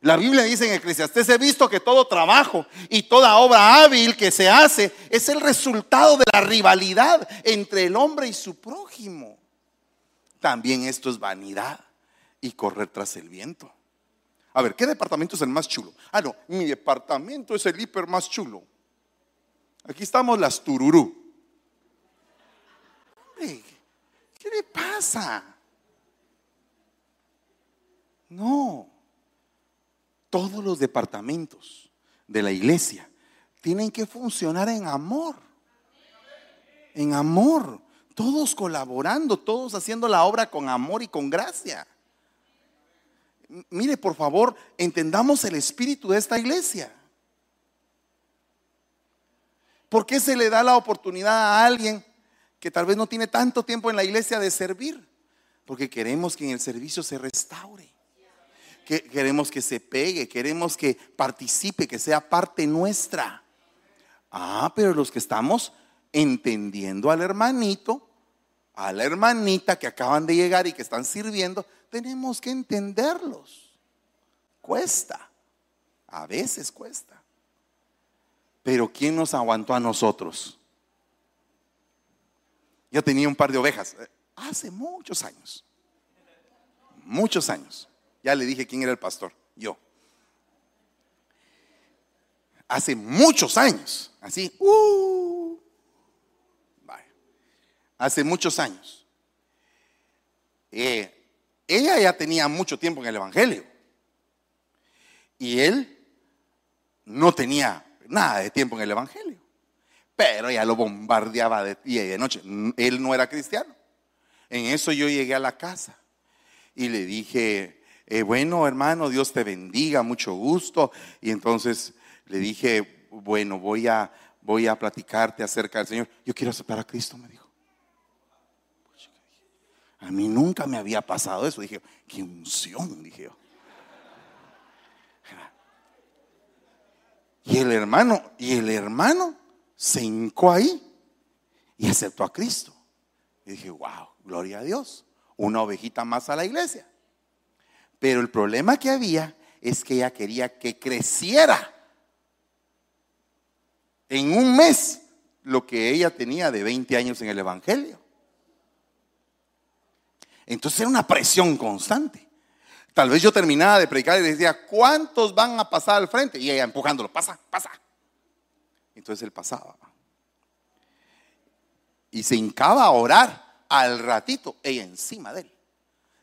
La Biblia dice en Eclesiastés, he visto que todo trabajo y toda obra hábil que se hace es el resultado de la rivalidad entre el hombre y su prójimo. También esto es vanidad y correr tras el viento. A ver, ¿qué departamento es el más chulo? Ah, no, mi departamento es el hiper más chulo. Aquí estamos las tururú. Hombre, ¿qué le pasa? No, todos los departamentos de la iglesia tienen que funcionar en amor. En amor, todos colaborando, todos haciendo la obra con amor y con gracia. Mire, por favor, entendamos el espíritu de esta iglesia. ¿Por qué se le da la oportunidad a alguien que tal vez no tiene tanto tiempo en la iglesia de servir? Porque queremos que en el servicio se restaure. Que queremos que se pegue, queremos que participe, que sea parte nuestra. Ah, pero los que estamos entendiendo al hermanito, a la hermanita que acaban de llegar y que están sirviendo, tenemos que entenderlos. Cuesta, a veces cuesta. Pero ¿quién nos aguantó a nosotros? Yo tenía un par de ovejas hace muchos años. Ya le dije quién era el pastor, yo. Hace muchos años, así, vaya. Hace muchos años. Ella ya tenía mucho tiempo en el evangelio y él no tenía nada de tiempo en el evangelio, pero ella lo bombardeaba de día y de noche. Él no era cristiano. En eso yo llegué a la casa y le dije, bueno, hermano, Dios te bendiga, mucho gusto. Y entonces le dije, bueno, voy a platicarte acerca del Señor. Yo quiero aceptar a Cristo, me dijo. A mí nunca me había pasado eso. Dije, qué unción, dije yo. Y el hermano se hincó ahí y aceptó a Cristo. Y dije, wow, gloria a Dios, una ovejita más a la iglesia. Pero el problema que había es que ella quería que creciera en un mes lo que ella tenía de 20 años en el evangelio. Entonces era una presión constante. Tal vez yo terminaba de predicar y les decía, ¿cuántos van a pasar al frente? Y ella empujándolo, pasa. Entonces él pasaba. Y se hincaba a orar. Al ratito, ella encima de él.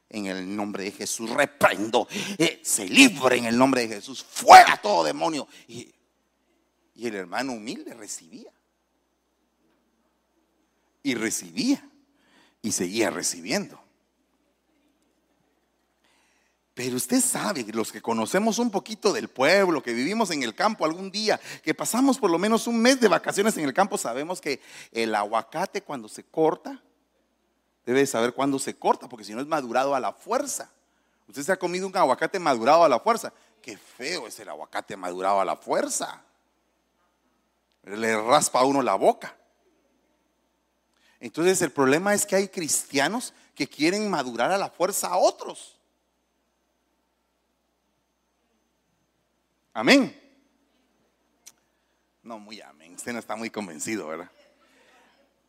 En el nombre de Jesús reprendo. Se libre en el nombre de Jesús. Fuera todo demonio. Y el hermano humilde recibía. Y recibía. Y seguía recibiendo. Pero usted sabe, los que conocemos un poquito del pueblo, que vivimos en el campo algún día, que pasamos por lo menos un mes de vacaciones en el campo, sabemos que el aguacate cuando se corta, debe saber cuándo se corta, porque si no es madurado a la fuerza. Usted se ha comido un aguacate madurado a la fuerza. Qué feo es el aguacate madurado a la fuerza. Le raspa a uno la boca. Entonces el problema es que hay cristianos que quieren madurar a la fuerza a otros. Amén. No, muy amén. Usted no está muy convencido, ¿verdad?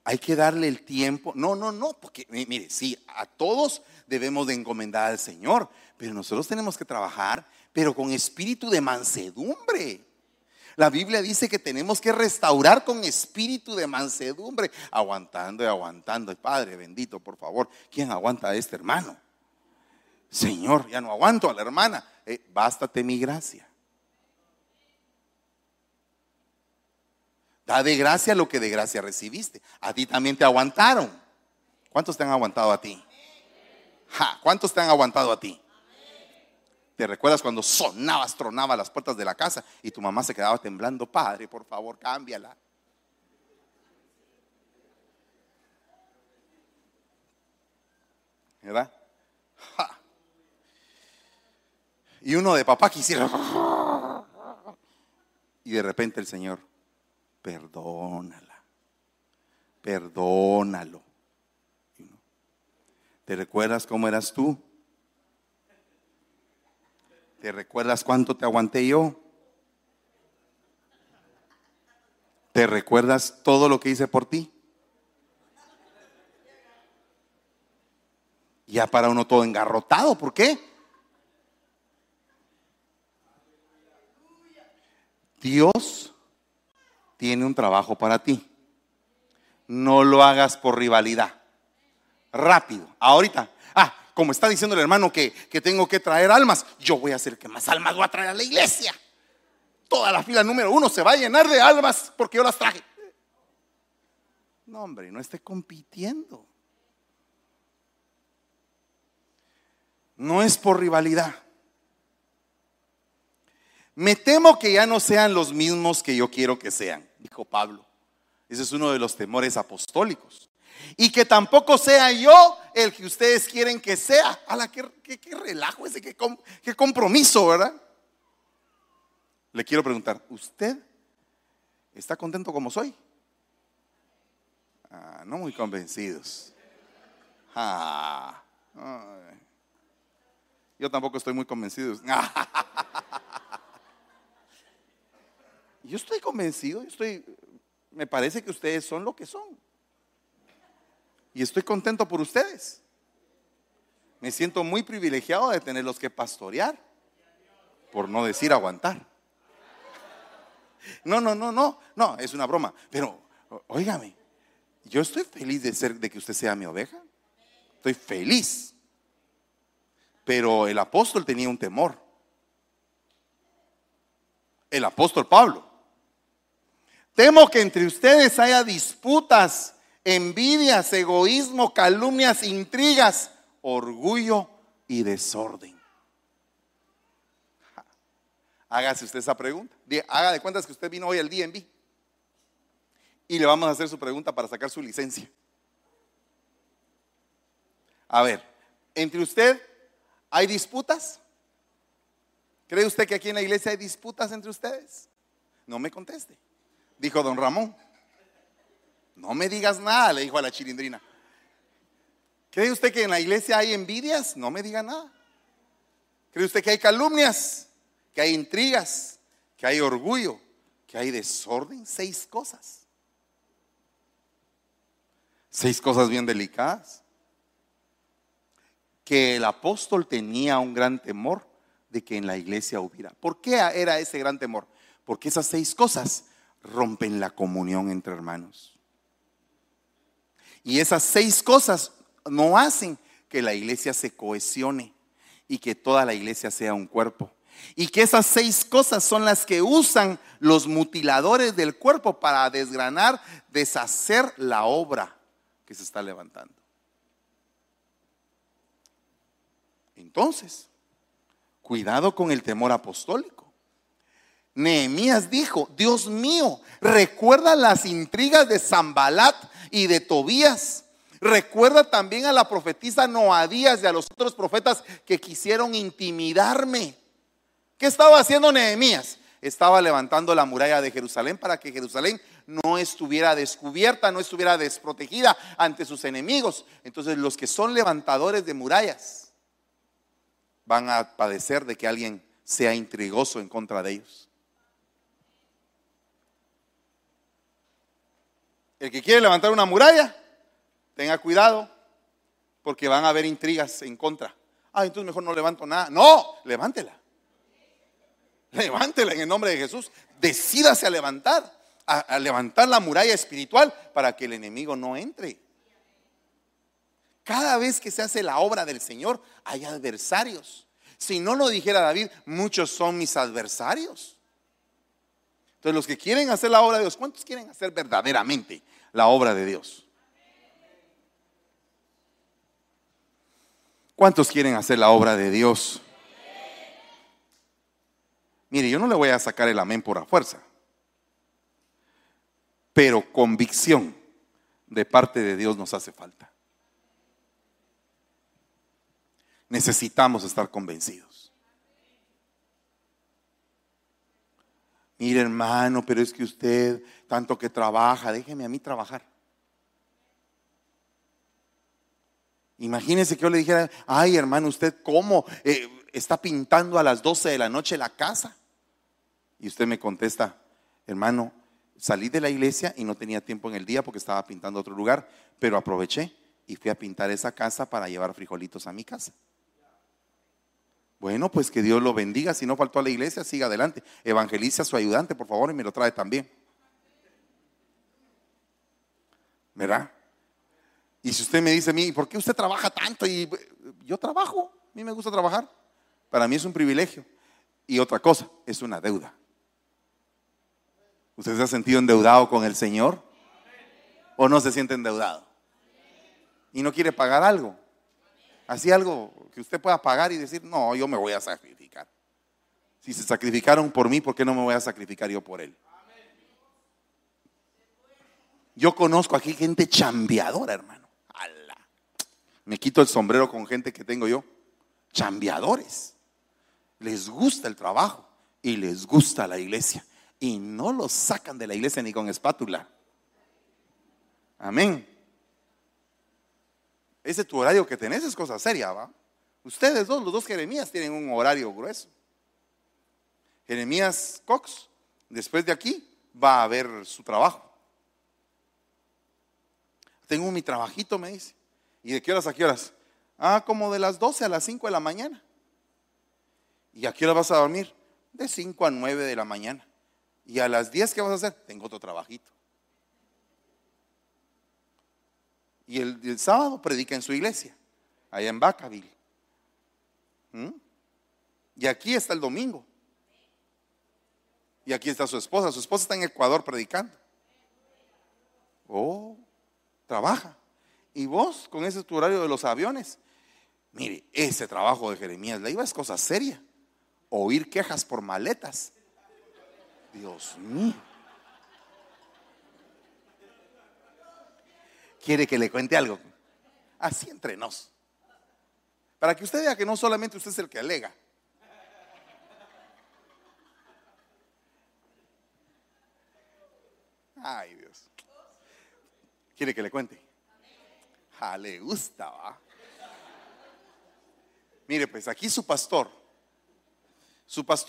Hay que darle el tiempo. No, porque mire, sí, a todos debemos de encomendar al Señor, pero nosotros tenemos que trabajar, pero con espíritu de mansedumbre. La Biblia dice que tenemos que restaurar con espíritu de mansedumbre, aguantando. Padre bendito, por favor, ¿quién aguanta a este hermano? Señor, ya no aguanto a la hermana. Bástate mi gracia. Da de gracia lo que de gracia recibiste. A ti también te aguantaron. ¿Cuántos te han aguantado a ti? ¿Cuántos te han aguantado a ti? ¿Te recuerdas cuando tronaba las puertas de la casa y tu mamá se quedaba temblando? Padre, por favor, cámbiala. ¿Verdad? Y uno de papá quisiera. Y de repente el Señor. Perdónalo. ¿Te recuerdas cómo eras tú? ¿Te recuerdas cuánto te aguanté yo? ¿Te recuerdas todo lo que hice por ti? Ya para uno todo engarrotado, ¿por qué? Dios tiene un trabajo para ti. No lo hagas por rivalidad. Rápido, ahorita. Como está diciendo el hermano que tengo que traer almas, yo voy a hacer que más almas voy a traer a la iglesia. Toda la fila número 1 se va a llenar de almas porque yo las traje. No, hombre, no esté compitiendo. No es por rivalidad. Me temo que ya no sean los mismos que yo quiero que sean, dijo Pablo. Ese es uno de los temores apostólicos. Y que tampoco sea yo el que ustedes quieren que sea. ¡Hala, qué relajo ese, qué compromiso, ¿verdad? Le quiero preguntar, ¿usted está contento como soy? no muy convencidos. Ah, yo tampoco estoy muy convencido. Yo estoy convencido, me parece que ustedes son lo que son. Y estoy contento por ustedes. Me siento muy privilegiado de tenerlos que pastorear, por no decir aguantar. No, es una broma. Pero, óigame, yo estoy feliz de que usted sea mi oveja. Estoy feliz. Pero el apóstol tenía un temor. El apóstol Pablo. Temo que entre ustedes haya disputas, envidias, egoísmo, calumnias, intrigas, orgullo y desorden. Hágase usted esa pregunta. Haga de cuentas que usted vino hoy al DMV y le vamos a hacer su pregunta para sacar su licencia. A ver, ¿entre usted hay disputas? ¿Cree usted que aquí en la iglesia hay disputas entre ustedes? No me conteste, dijo don Ramón. No me digas nada, le dijo a la chilindrina. ¿Cree usted que en la iglesia hay envidias? No me diga nada. ¿Cree usted que hay calumnias? Que hay intrigas, que hay orgullo, que hay desorden. 6 cosas. 6 cosas bien delicadas. Que el apóstol tenía un gran temor de que en la iglesia hubiera. ¿Por qué era ese gran temor? Porque esas 6 cosas rompen la comunión entre hermanos. Y esas 6 cosas no hacen que la iglesia se cohesione y que toda la iglesia sea un cuerpo. Y que esas 6 cosas son las que usan los mutiladores del cuerpo para desgranar, deshacer la obra que se está levantando. Entonces, cuidado con el temor apostólico. Nehemías dijo: Dios mío, recuerda las intrigas de Sanbalat y de Tobías. Recuerda también a la profetisa Noadías y a los otros profetas que quisieron intimidarme. ¿Qué estaba haciendo Nehemías? Estaba levantando la muralla de Jerusalén para que Jerusalén no estuviera descubierta, no estuviera desprotegida ante sus enemigos. Entonces, los que son levantadores de murallas van a padecer de que alguien sea intrigoso en contra de ellos. El que quiere levantar una muralla, tenga cuidado, porque van a haber intrigas en contra. Ah, entonces mejor no levanto nada. No, levántela. Levántela en el nombre de Jesús. Decídase a levantar, a levantar la muralla espiritual para que el enemigo no entre. Cada vez que se hace la obra del Señor hay adversarios. Si no lo dijera David, muchos son mis adversarios. Entonces, los que quieren hacer la obra de Dios, ¿cuántos quieren hacer verdaderamente la obra de Dios? ¿Cuántos quieren hacer la obra de Dios? Mire, yo no le voy a sacar el amén por la fuerza, pero convicción de parte de Dios nos hace falta. Necesitamos estar convencidos. Mire, hermano, pero es que usted tanto que trabaja, déjeme a mí trabajar. Imagínese que yo le dijera: ay, hermano, usted cómo está pintando a las 12 de la noche la casa. Y usted me contesta: hermano, salí de la iglesia y no tenía tiempo en el día porque estaba pintando a otro lugar, pero aproveché y fui a pintar esa casa para llevar frijolitos a mi casa. Bueno, pues que Dios lo bendiga. Si no faltó a la iglesia, siga adelante. Evangelice a su ayudante, por favor, y me lo trae también, ¿verdad? Y si usted me dice a mí: ¿por qué usted trabaja tanto? Y yo trabajo, a mí me gusta trabajar. Para mí es un privilegio. Y otra cosa, es una deuda. ¿Usted se ha sentido endeudado con el Señor? ¿O no se siente endeudado? ¿Y no quiere pagar algo? Así algo que usted pueda pagar y decir: no, yo me voy a sacrificar. Si se sacrificaron por mí, ¿por qué no me voy a sacrificar yo por él? Yo conozco aquí gente chambeadora, hermano. ¡Ala! Me quito el sombrero con gente que tengo yo. Chambeadores, les gusta el trabajo y les gusta la iglesia, y no los sacan de la iglesia ni con espátula. Amén. Ese tu horario que tenés es cosa seria, ¿va? Ustedes dos, los dos Jeremías, tienen un horario grueso. Jeremías Cox, después de aquí, va a ver su trabajo. Tengo mi trabajito, me dice. ¿Y de qué horas a qué horas? Ah, como de las 12 a las 5 de la mañana. ¿Y a qué hora vas a dormir? De 5 a 9 de la mañana. ¿Y a las 10 qué vas a hacer? Tengo otro trabajito. Y el sábado predica en su iglesia, allá en Vacaville. Y aquí está el domingo. Y aquí está su esposa. Su esposa está en Ecuador predicando. Oh, trabaja. Y vos, con ese tu horario de los aviones. Mire, ese trabajo de Jeremías, la iba, es cosa seria. Oír quejas por maletas. Dios mío. ¿Quiere que le cuente algo? Así entre nos. Para que usted vea que no solamente usted es el que alega. Ay, Dios. ¿Quiere que le cuente? Ja, le gusta, va. Mire, pues aquí su pastor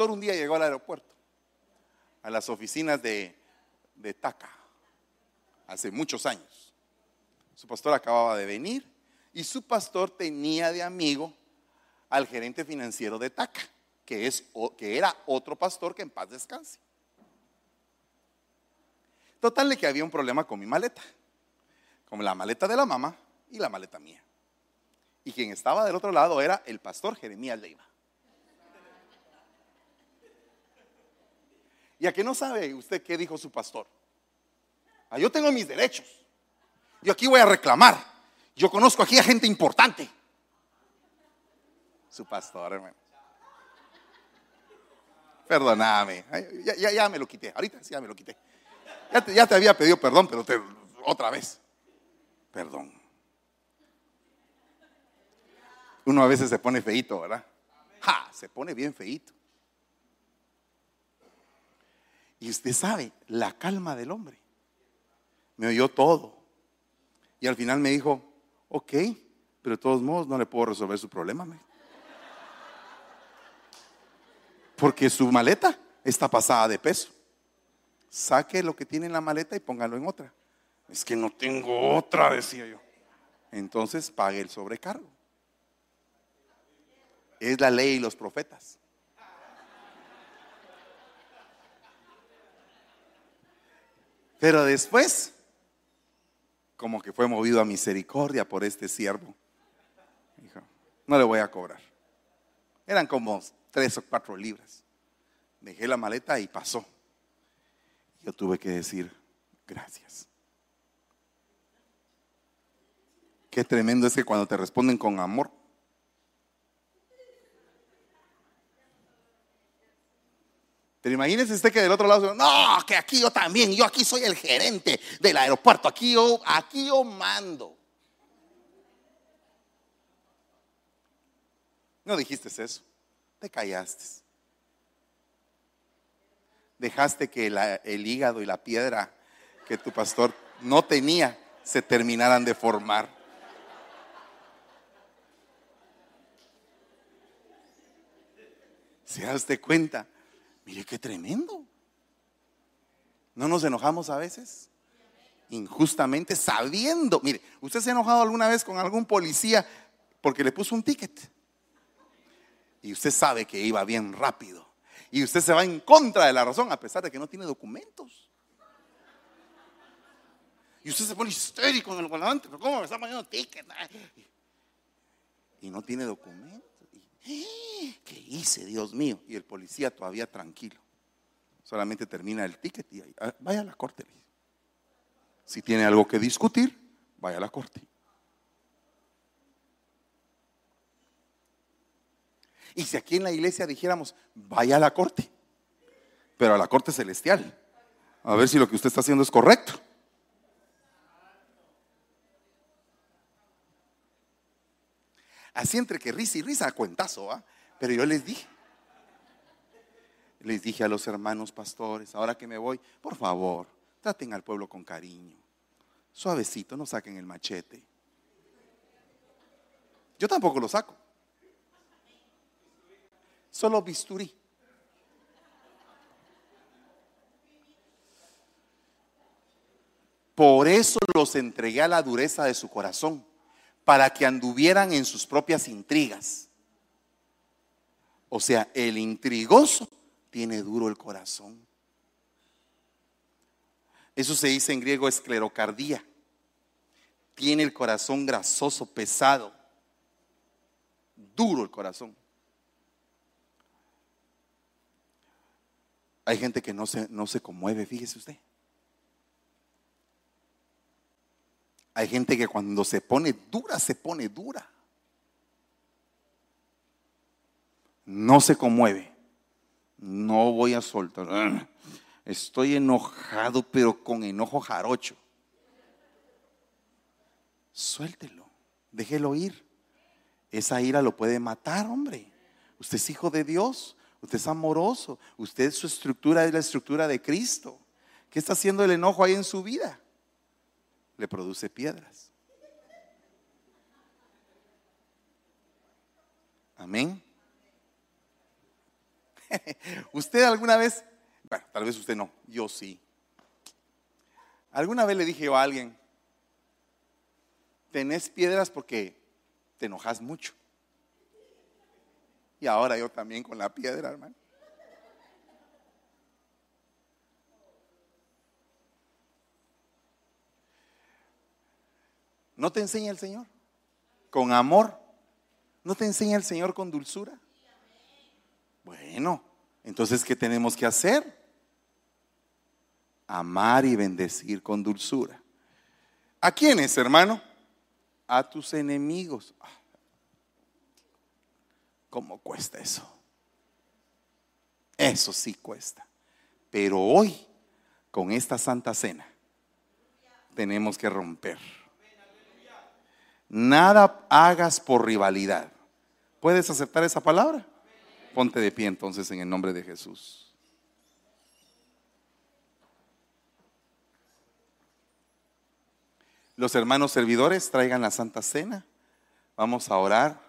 un día llegó al aeropuerto, a las oficinas de TACA, hace muchos años. Su pastor acababa de venir y su pastor tenía de amigo al gerente financiero de TACA, que era otro pastor, que en paz descanse. Total de que había un problema con mi maleta, con la maleta de la mamá y la maleta mía. Y quien estaba del otro lado era el pastor Jeremías Leiva. ¿Y a qué no sabe usted qué dijo su pastor? Ah, yo tengo mis derechos. Yo aquí voy a reclamar. Yo conozco aquí a gente importante. Su pastor, hermano. Perdóname. Ya me lo quité. Ahorita sí ya me lo quité. Ya te había pedido perdón, pero otra vez. Perdón. Uno a veces se pone feíto, ¿verdad? Ja, se pone bien feíto. Y usted sabe, la calma del hombre. Me oyó todo. Y al final me dijo, ok, pero de todos modos no le puedo resolver su problema. Porque su maleta está pasada de peso. Saque lo que tiene en la maleta y póngalo en otra. Es que no tengo otra, decía yo. Entonces pague el sobrecargo. Es la ley y los profetas. Pero después, como que fue movido a misericordia por este siervo. Dijo, no le voy a cobrar. Eran como 3 o 4 libras. Dejé la maleta y pasó. Yo tuve que decir, gracias. Qué tremendo es que cuando te responden con amor. Pero imagínese usted que del otro lado, no, que aquí yo también, yo aquí soy el gerente del aeropuerto, aquí yo mando. No dijiste eso, te callaste. Dejaste que el hígado y la piedra que tu pastor no tenía se terminaran de formar. ¿Se daste cuenta? Mire qué tremendo. ¿No nos enojamos a veces? Injustamente, sabiendo. Mire, ¿usted se ha enojado alguna vez con algún policía porque le puso un ticket? Y usted sabe que iba bien rápido. Y usted se va en contra de la razón a pesar de que no tiene documentos. Y usted se pone histérico en el volante. ¿Pero cómo me está poniendo ticket? Y no tiene documentos. ¿Qué hice, Dios mío? Y el policía todavía tranquilo. Solamente termina el ticket y vaya a la corte. Si tiene algo que discutir, vaya a la corte. Y si aquí en la iglesia dijéramos, vaya a la corte, pero a la corte celestial, a ver si lo que usted está haciendo es correcto. Así entre que risa y risa, a cuentazo, ¿va? Pero yo les dije a los hermanos pastores, ahora que me voy, por favor, traten al pueblo con cariño, suavecito, no saquen el machete. Yo tampoco lo saco. Solo bisturí. Por eso los entregué a la dureza de su corazón, para que anduvieran en sus propias intrigas. O sea, el intrigoso tiene duro el corazón. Eso se dice en griego esclerocardía. Tiene el corazón grasoso, pesado, duro el corazón. Hay gente que no se conmueve, fíjese usted. Hay gente que cuando se pone dura. No se conmueve. No voy a soltar. Estoy enojado, pero con enojo jarocho. Suéltelo, déjelo ir. Esa ira lo puede matar, hombre. Usted es hijo de Dios, usted es amoroso, usted, su estructura es la estructura de Cristo. ¿Qué está haciendo el enojo ahí en su vida? Le produce piedras. Amén. ¿Usted alguna vez? Bueno, tal vez usted no, yo sí. Alguna vez le dije yo a alguien: tenés piedras porque te enojas mucho. Y ahora yo también con la piedra, hermano. ¿No te enseña el Señor con amor? ¿No te enseña el Señor con dulzura? Bueno, entonces ¿qué tenemos que hacer? Amar y bendecir con dulzura. ¿A quiénes, hermano? A tus enemigos. ¿Cómo cuesta eso? Eso sí cuesta. Pero hoy, con esta Santa Cena, tenemos que romper. Nada hagas por rivalidad. ¿Puedes aceptar esa palabra? Ponte de pie entonces en el nombre de Jesús. Los hermanos servidores traigan la Santa Cena. Vamos a orar.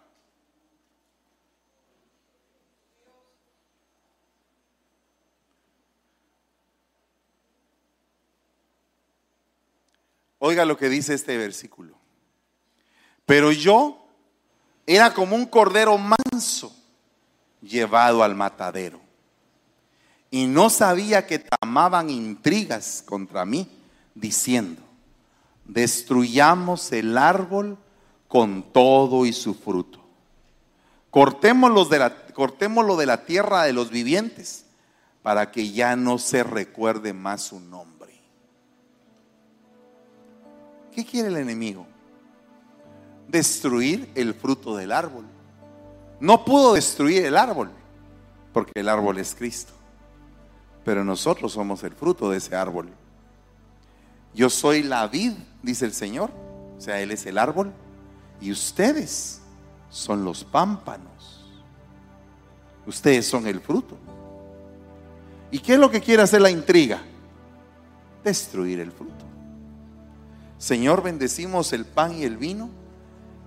Oiga lo que dice este versículo. Pero yo era como un cordero manso llevado al matadero, y no sabía que tramaban intrigas contra mí, diciendo: destruyamos el árbol con todo y su fruto, cortémoslo de la tierra de los vivientes, para que ya no se recuerde más su nombre. ¿Qué quiere el enemigo? Destruir el fruto del árbol. No pudo destruir el árbol, porque el árbol es Cristo, pero nosotros somos el fruto de ese árbol. Yo soy la vid, dice el Señor, o sea, Él es el árbol, y ustedes son los pámpanos. Ustedes son el fruto. ¿Y qué es lo que quiere hacer la intriga? Destruir el fruto. Señor, bendecimos el pan y el vino,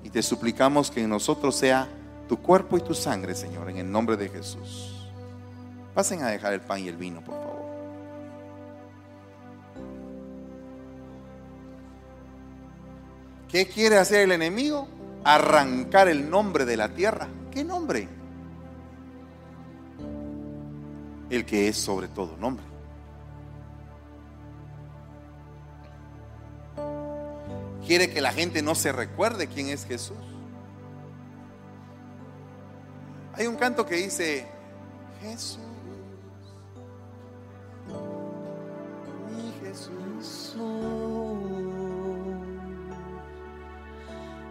y te suplicamos que en nosotros sea tu cuerpo y tu sangre, Señor, en el nombre de Jesús. Pasen a dejar el pan y el vino, por favor. ¿Qué quiere hacer el enemigo? Arrancar el nombre de la tierra. ¿Qué nombre? El que es sobre todo nombre. Quiere que la gente no se recuerde quién es Jesús. Hay un canto que dice: Jesús, mi Jesús.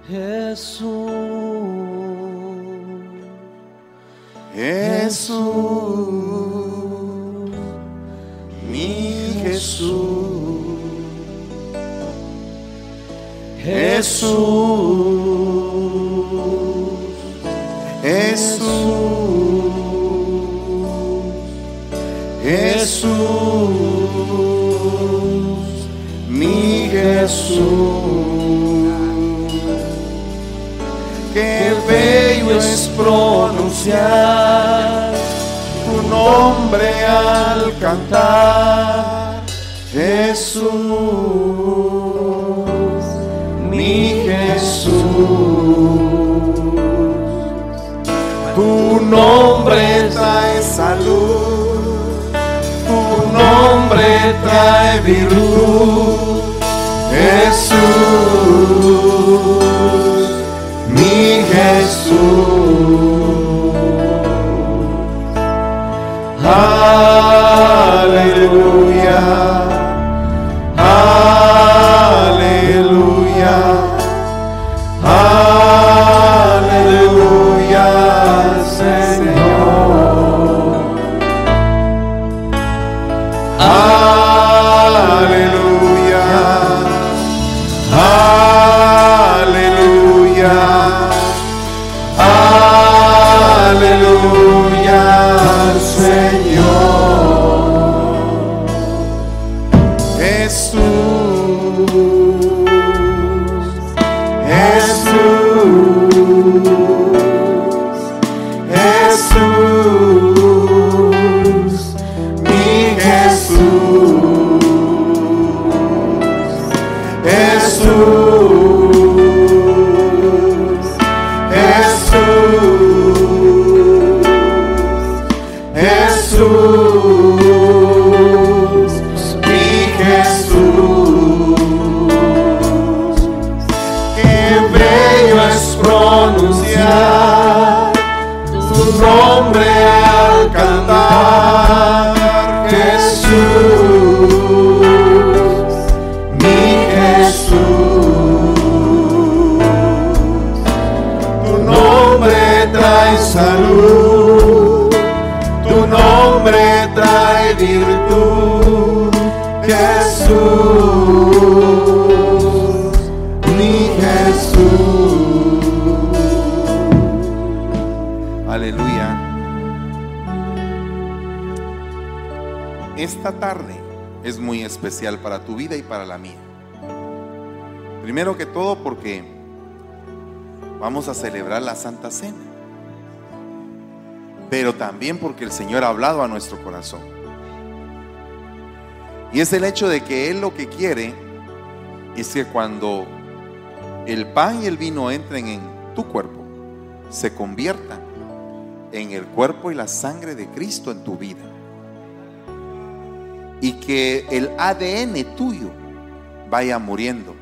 Jesús, Jesús, mi Jesús, Jesús, Jesús, Jesús, mi Jesús. Que es pronunciar tu nombre al cantar, Jesús, mi Jesús. Tu nombre trae salud, tu nombre trae virtud, Jesús, mi Jesús. Aleluya, aleluya, aleluya, Señor. Esta tarde es muy especial para tu vida y para la mía. Primero que todo porque vamos a celebrar la Santa Cena, pero también porque el Señor ha hablado a nuestro corazón. Y es el hecho de que Él lo que quiere es que cuando el pan y el vino entren en tu cuerpo, se conviertan en el cuerpo y la sangre de Cristo en tu vida. Y que el ADN tuyo vaya muriendo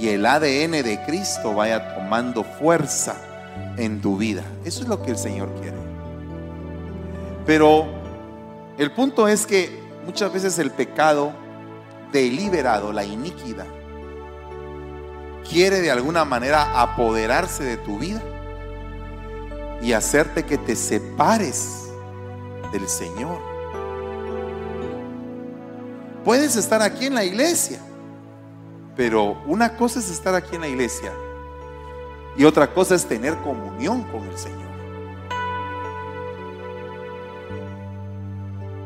y el ADN de Cristo vaya tomando fuerza en tu vida. Eso es lo que el Señor quiere. Pero el punto es que muchas veces el pecado deliberado, la iniquidad, quiere de alguna manera apoderarse de tu vida y hacerte que te separes del Señor. Puedes estar aquí en la iglesia, pero una cosa es estar aquí en la iglesia y otra cosa es tener comunión con el Señor.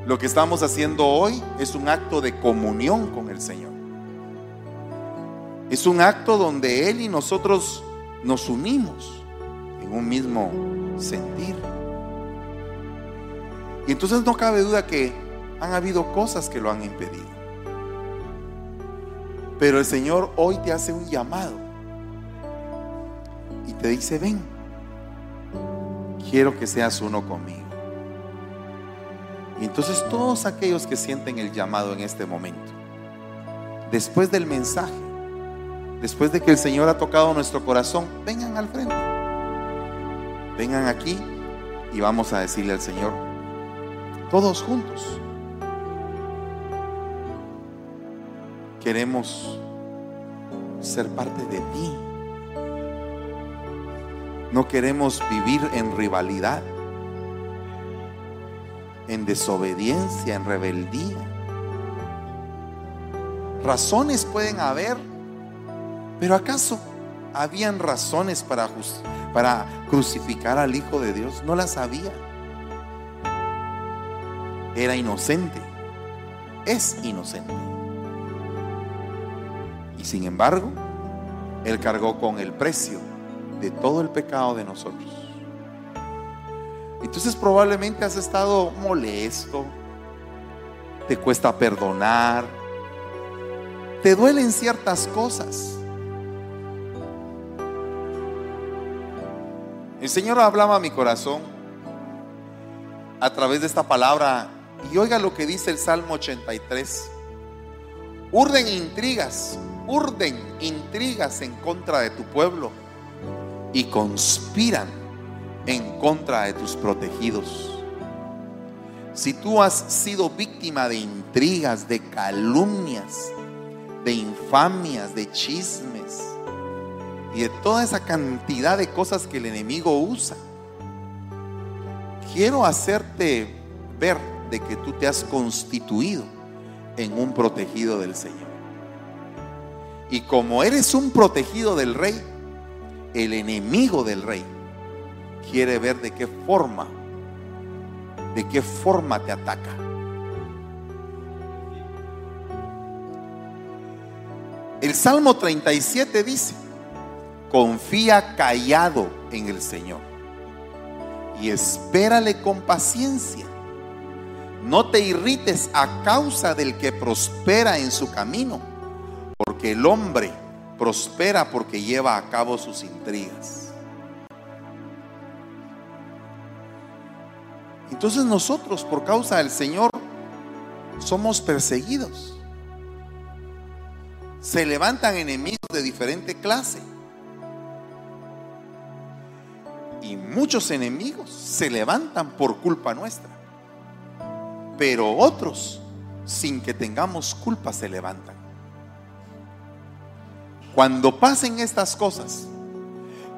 Lo que estamos haciendo hoy es un acto de comunión con el Señor. Es un acto donde Él y nosotros nos unimos en un mismo sentir. Y entonces no cabe duda que han habido cosas que lo han impedido. Pero el Señor hoy te hace un llamado y te dice: ven, quiero que seas uno conmigo. Y entonces todos aquellos que sienten el llamado en este momento, después del mensaje, después de que el Señor ha tocado nuestro corazón, vengan al frente, vengan aquí y vamos a decirle al Señor todos juntos: queremos ser parte de ti. No queremos vivir en rivalidad, en desobediencia, en rebeldía. Razones pueden haber, pero ¿acaso habían razones para crucificar al Hijo de Dios? No las había. Era inocente, es inocente. Y sin embargo, Él cargó con el precio de todo el pecado de nosotros. Entonces probablemente has estado molesto, te cuesta perdonar, te duelen ciertas cosas. El Señor hablaba a mi corazón a través de esta palabra, y oiga lo que dice el Salmo 83: urden intrigas en contra de tu pueblo y conspiran en contra de tus protegidos. Si tú has sido víctima de intrigas, de calumnias, de infamias, de chismes y de toda esa cantidad de cosas que el enemigo usa, quiero hacerte ver de que tú te has constituido en un protegido del Señor. Y como eres un protegido del Rey, el enemigo del Rey quiere ver de qué forma te ataca. El Salmo 37 dice: confía callado en el Señor y espérale con paciencia. No te irrites a causa del que prospera en su camino, porque el hombre prospera porque lleva a cabo sus intrigas. Entonces nosotros, por causa del Señor, somos perseguidos. Se levantan enemigos de diferente clase, y muchos enemigos se levantan por culpa nuestra, pero otros, sin que tengamos culpa, se levantan. Cuando pasen estas cosas,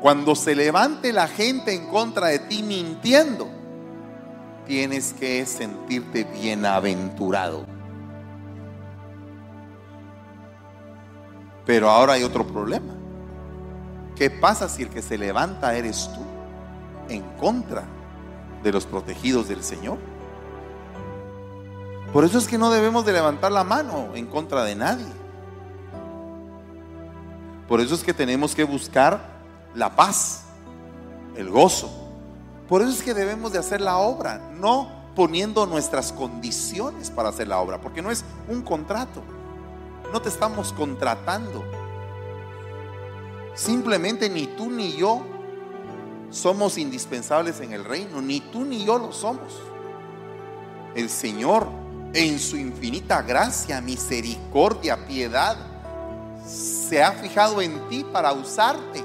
cuando se levante la gente en contra de ti mintiendo, tienes que sentirte bienaventurado. Pero ahora hay otro problema. ¿Qué pasa si el que se levanta eres tú en contra de los protegidos del Señor? Por eso es que no debemos de levantar la mano en contra de nadie. Por eso es que tenemos que buscar la paz, el gozo. Por eso es que debemos de hacer la obra, no poniendo nuestras condiciones para hacer la obra, porque no es un contrato. No te estamos contratando. Simplemente ni tú ni yo somos indispensables en el reino, ni tú ni yo lo somos. El Señor, en su infinita gracia, misericordia, piedad, se ha fijado en ti para usarte.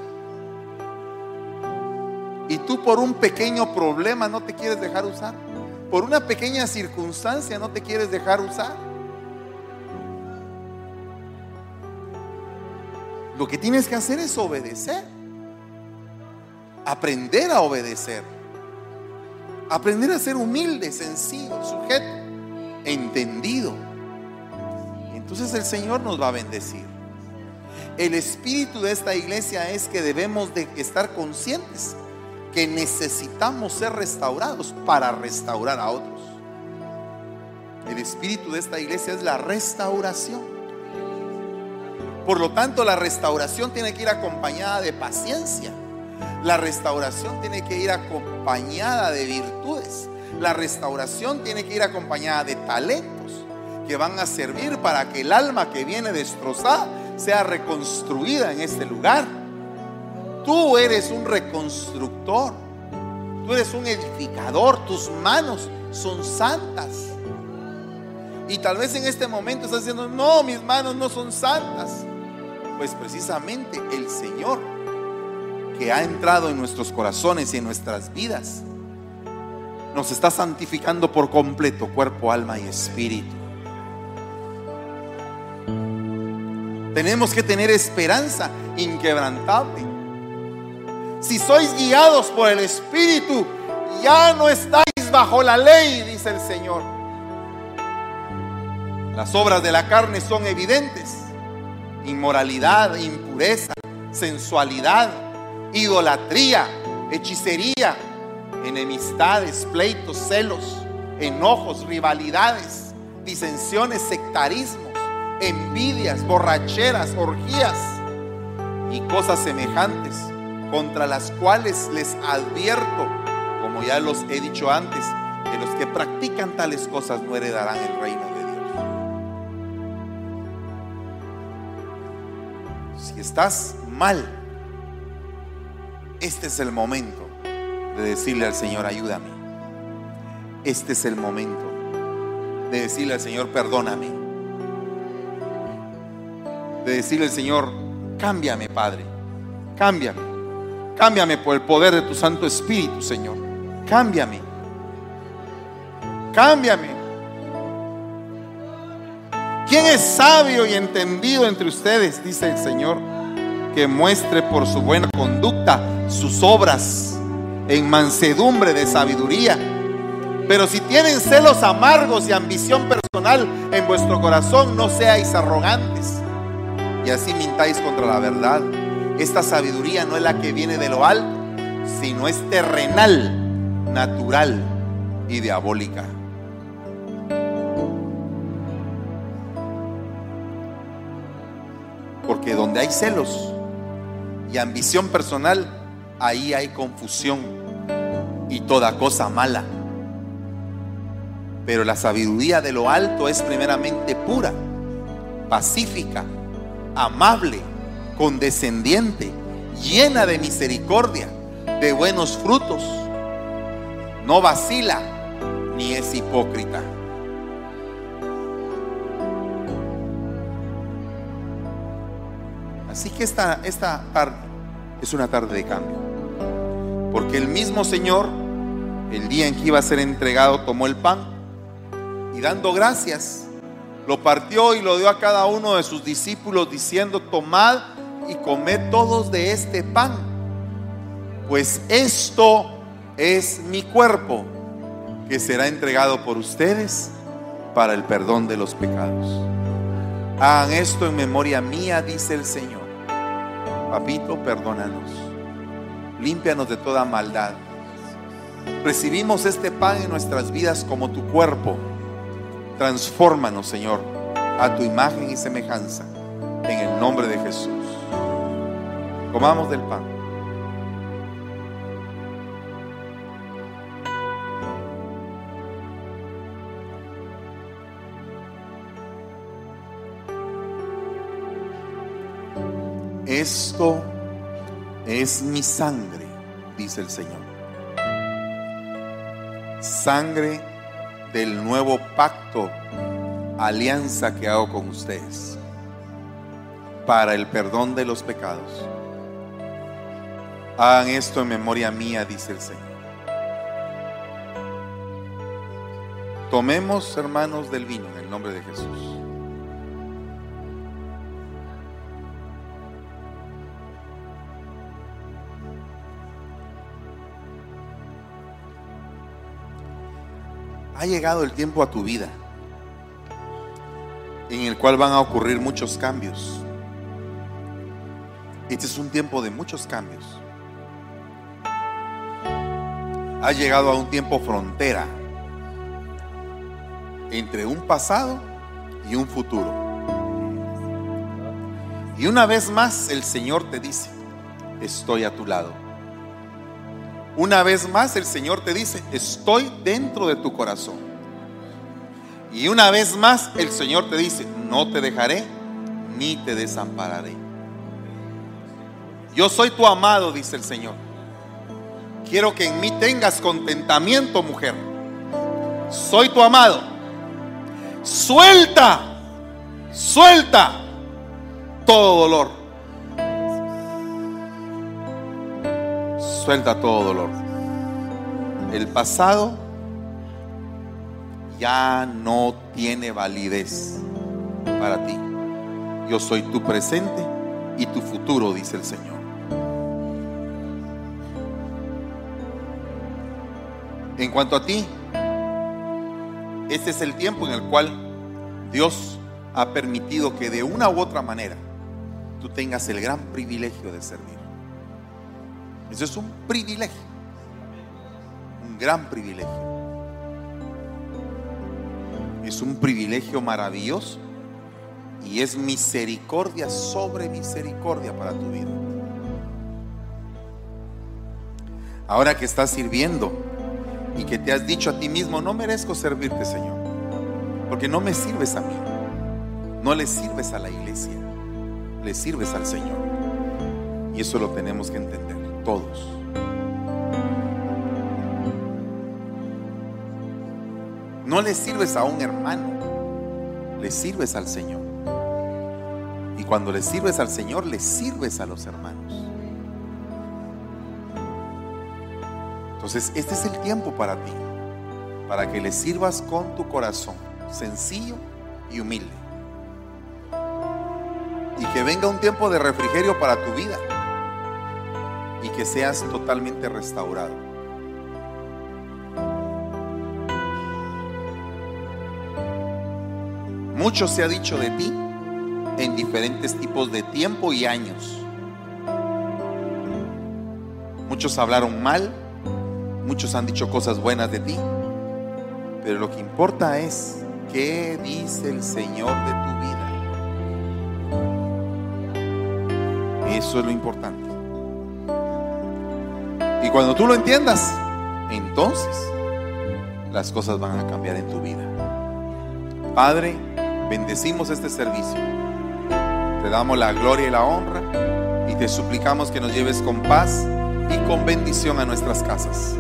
Y tú, por un pequeño problema, no te quieres dejar usar. Por una pequeña circunstancia no te quieres dejar usar. Lo que tienes que hacer es obedecer. Aprender a obedecer. Aprender a ser humilde, sencillo, sujeto, entendido. Entonces el Señor nos va a bendecir. El espíritu de esta iglesia es que debemos de estar conscientes que necesitamos ser restaurados para restaurar a otros. El espíritu de esta iglesia es la restauración. Por lo tanto, la restauración tiene que ir acompañada de paciencia. La restauración tiene que ir acompañada de virtudes. La restauración tiene que ir acompañada de talentos que van a servir para que el alma que viene destrozada sea reconstruida en este lugar. Tú eres un reconstructor, tú eres un edificador, tus manos son santas. Y tal vez en este momento estás diciendo: no, mis manos no son santas. Pues precisamente el Señor, que ha entrado en nuestros corazones y en nuestras vidas, nos está santificando por completo, cuerpo, alma y espíritu. Tenemos que tener esperanza inquebrantable. Si sois guiados por el Espíritu, ya no estáis bajo la ley, dice el Señor. Las obras de la carne son evidentes: inmoralidad, impureza, sensualidad, idolatría, hechicería, enemistades, pleitos, celos, enojos, rivalidades, disensiones, sectarismos, envidias, borracheras, orgías y cosas semejantes, contra las cuales les advierto, como ya los he dicho antes, de los que practican tales cosas no heredarán el reino de Dios. Si estás mal, este es el momento de decirle al Señor, ayúdame. Este es el momento de decirle al Señor, perdóname. De decirle al Señor, cámbiame, Padre, cámbiame. Cámbiame por el poder de tu Santo Espíritu, Señor. Cámbiame. Cámbiame. ¿Quién es sabio y entendido entre ustedes? Dice el Señor, que muestre por su buena conducta sus obras en mansedumbre de sabiduría. Pero si tienen celos amargos y ambición personal en vuestro corazón, no seáis arrogantes y así mintáis contra la verdad. Esta sabiduría no es la que viene de lo alto, sino es terrenal, natural y diabólica. Porque donde hay celos y ambición personal, ahí hay confusión y toda cosa mala. Pero la sabiduría de lo alto es primeramente pura, pacífica, amable, condescendiente, llena de misericordia, de buenos frutos, no vacila ni es hipócrita. Así que esta tarde es una tarde de cambio, porque el mismo Señor, el día en que iba a ser entregado, tomó el pan y dando gracias lo partió y lo dio a cada uno de sus discípulos diciendo, tomad y comed todos de este pan, pues esto es mi cuerpo que será entregado por ustedes para el perdón de los pecados. Hagan esto en memoria mía, dice el Señor. Papito, perdónanos, límpianos de toda maldad. Recibimos este pan en nuestras vidas como tu cuerpo. Transfórmanos, Señor, a tu imagen y semejanza, en el nombre de Jesús. Comamos del pan. Esto es mi sangre, dice el Señor. Sangre del nuevo pacto, alianza que hago con ustedes para el perdón de los pecados. Hagan esto en memoria mía, dice el Señor. Tomemos, hermanos, del vino en el nombre de Jesús. Ha llegado el tiempo a tu vida en el cual van a ocurrir muchos cambios. Este es un tiempo de muchos cambios. Ha llegado a un tiempo frontera entre un pasado y un futuro. Y una vez más el Señor te dice, estoy a tu lado. Una vez más el Señor te dice, estoy dentro de tu corazón. Y una vez más el Señor te dice, no te dejaré ni te desampararé. Yo soy tu amado, dice el Señor. Quiero que en mí tengas contentamiento, mujer. Soy tu amado. Suelta, suelta todo dolor. Suelta todo dolor. El pasado ya no tiene validez para ti. Yo soy tu presente y tu futuro, dice el Señor. En cuanto a ti, este es el tiempo en el cual Dios ha permitido que de una u otra manera tú tengas el gran privilegio de servir. Eso es un privilegio, un gran privilegio. Es un privilegio maravilloso y es misericordia sobre misericordia para tu vida. Ahora que estás sirviendo, y que te has dicho a ti mismo: no merezco servirte, Señor, porque no me sirves a mí, no le sirves a la iglesia, le sirves al Señor. Y eso lo tenemos que entender todos. No le sirves a un hermano, le sirves al Señor. Y cuando le sirves al Señor, le sirves a los hermanos. Entonces este es el tiempo para ti, para que le sirvas con tu corazón sencillo y humilde, y que venga un tiempo de refrigerio para tu vida y que seas totalmente restaurado. Mucho se ha dicho de ti en diferentes tipos de tiempo y años. Muchos hablaron mal, muchos han dicho cosas buenas de ti, pero lo que importa es qué dice el Señor de tu vida. Eso es lo importante. Y cuando tú lo entiendas, entonces las cosas van a cambiar en tu vida. Padre, bendecimos este servicio, te damos la gloria y la honra, y te suplicamos que nos lleves con paz y con bendición a nuestras casas,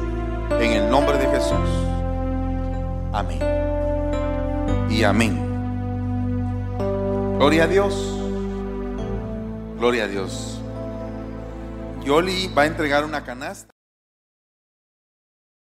en el nombre de Jesús. Amén y amén. Gloria a Dios, gloria a Dios. Yoli va a entregar una canasta.